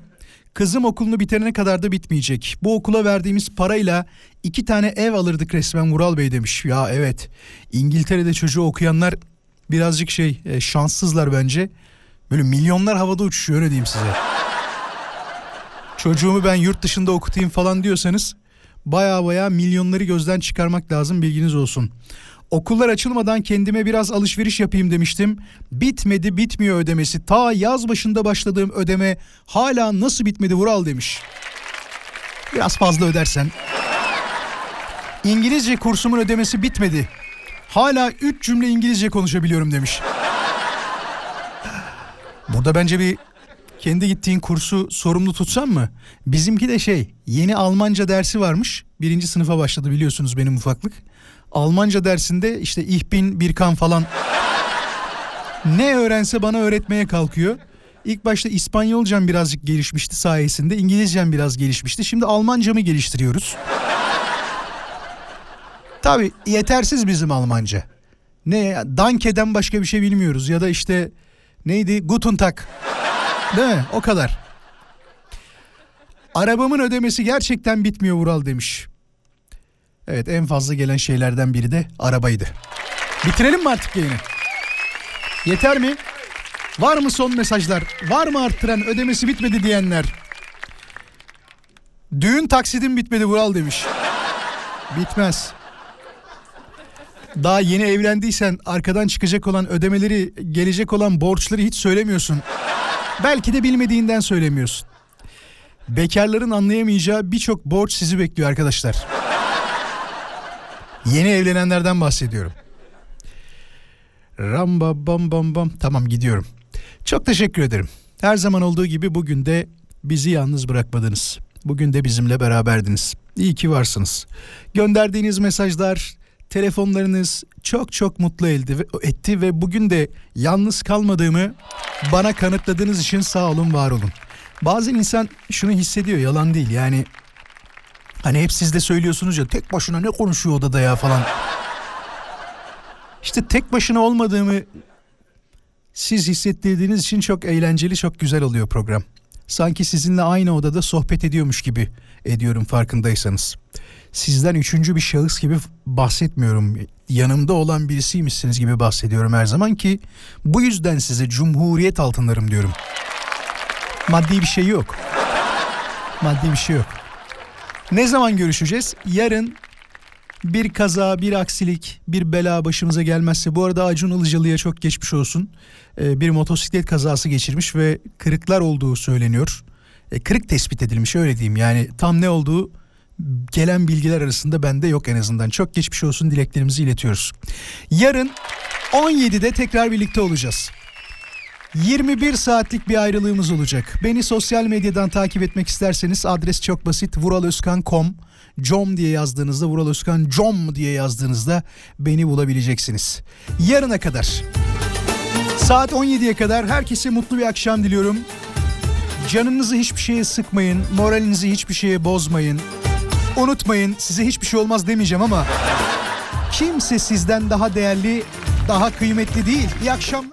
Kızım okulunu bitirene kadar da bitmeyecek. Bu okula verdiğimiz parayla iki tane ev alırdık resmen Vural Bey demiş. Ya evet, İngiltere'de çocuğu okuyanlar birazcık şey e, şanssızlar bence. Böyle milyonlar havada uçuşuyor, öyle diyeyim size. Çocuğumu ben yurt dışında okutayım falan diyorsanız baya baya milyonları gözden çıkarmak lazım, bilginiz olsun. Okullar açılmadan kendime biraz alışveriş yapayım demiştim. Bitmedi, bitmiyor ödemesi. Ta yaz başında başladığım ödeme hala nasıl bitmedi Vural demiş. Biraz fazla ödersen. İngilizce kursumun ödemesi bitmedi. Hala üç cümle İngilizce konuşabiliyorum demiş. Burada bence bir kendi gittiğin kursu sorumlu tutsan mı? Bizimki de şey, yeni Almanca dersi varmış. Birinci sınıfa başladı biliyorsunuz benim ufaklık. Almanca dersinde işte ich bin bir kan falan ne öğrense bana öğretmeye kalkıyor. İlk başta İspanyolcam birazcık gelişmişti sayesinde. İngilizcem biraz gelişmişti. Şimdi Almancamı geliştiriyoruz. Tabii yetersiz bizim Almanca. Ne danke'den başka bir şey bilmiyoruz ya da işte neydi? Guten Tag. Değil mi? O kadar. Arabamın ödemesi gerçekten bitmiyor Vural demiş. Evet, en fazla gelen şeylerden biri de arabaydı. Bitirelim mi artık yayını? Yeter mi? Var mı son mesajlar? Var mı arttıran, ödemesi bitmedi diyenler? Düğün taksidim bitmedi Vural demiş. Bitmez. Daha yeni evlendiysen arkadan çıkacak olan ödemeleri, gelecek olan borçları hiç söylemiyorsun. Belki de bilmediğinden söylemiyorsun. Bekarların anlayamayacağı birçok borç sizi bekliyor arkadaşlar. Yeni evlenenlerden bahsediyorum. Ramba bam bam bam. Tamam, gidiyorum. Çok teşekkür ederim. Her zaman olduğu gibi bugün de bizi yalnız bırakmadınız. Bugün de bizimle beraberdiniz. İyi ki varsınız. Gönderdiğiniz mesajlar, telefonlarınız çok çok mutlu etti ve bugün de yalnız kalmadığımı bana kanıtladığınız için sağ olun, var olun. Bazen insan şunu hissediyor, yalan değil yani. Hani hep siz de söylüyorsunuz ya, tek başına ne konuşuyor odada ya falan. İşte tek başına olmadığımı siz hissettirdiğiniz için çok eğlenceli, çok güzel oluyor program. Sanki sizinle aynı odada sohbet ediyormuş gibi ediyorum farkındaysanız. Sizden üçüncü bir şahıs gibi bahsetmiyorum. Yanımda olan birisiymişsiniz gibi bahsediyorum her zaman ki bu yüzden size cumhuriyet altınlarım diyorum. Maddi bir şey yok. Maddi bir şey yok. Ne zaman görüşeceğiz? Yarın bir kaza, bir aksilik, bir bela başımıza gelmezse. Bu arada Acun Ilıcalı'ya çok geçmiş olsun. Ee, bir motosiklet kazası geçirmiş ve kırıklar olduğu söyleniyor. E, kırık tespit edilmiş, öyle diyeyim. Yani tam ne olduğu gelen bilgiler arasında bende yok en azından. Çok geçmiş olsun, dileklerimizi iletiyoruz. Yarın on yedide tekrar birlikte olacağız. yirmi bir saatlik bir ayrılığımız olacak. Beni sosyal medyadan takip etmek isterseniz adres çok basit. vural özkan nokta com com diye yazdığınızda, Vural Özkan com diye yazdığınızda beni bulabileceksiniz. Yarına kadar saat on yediye kadar herkese mutlu bir akşam diliyorum. Canınızı hiçbir şeye sıkmayın, moralinizi hiçbir şeye bozmayın. Unutmayın, size hiçbir şey olmaz demeyeceğim ama kimse sizden daha değerli, daha kıymetli değil. İyi akşamlar.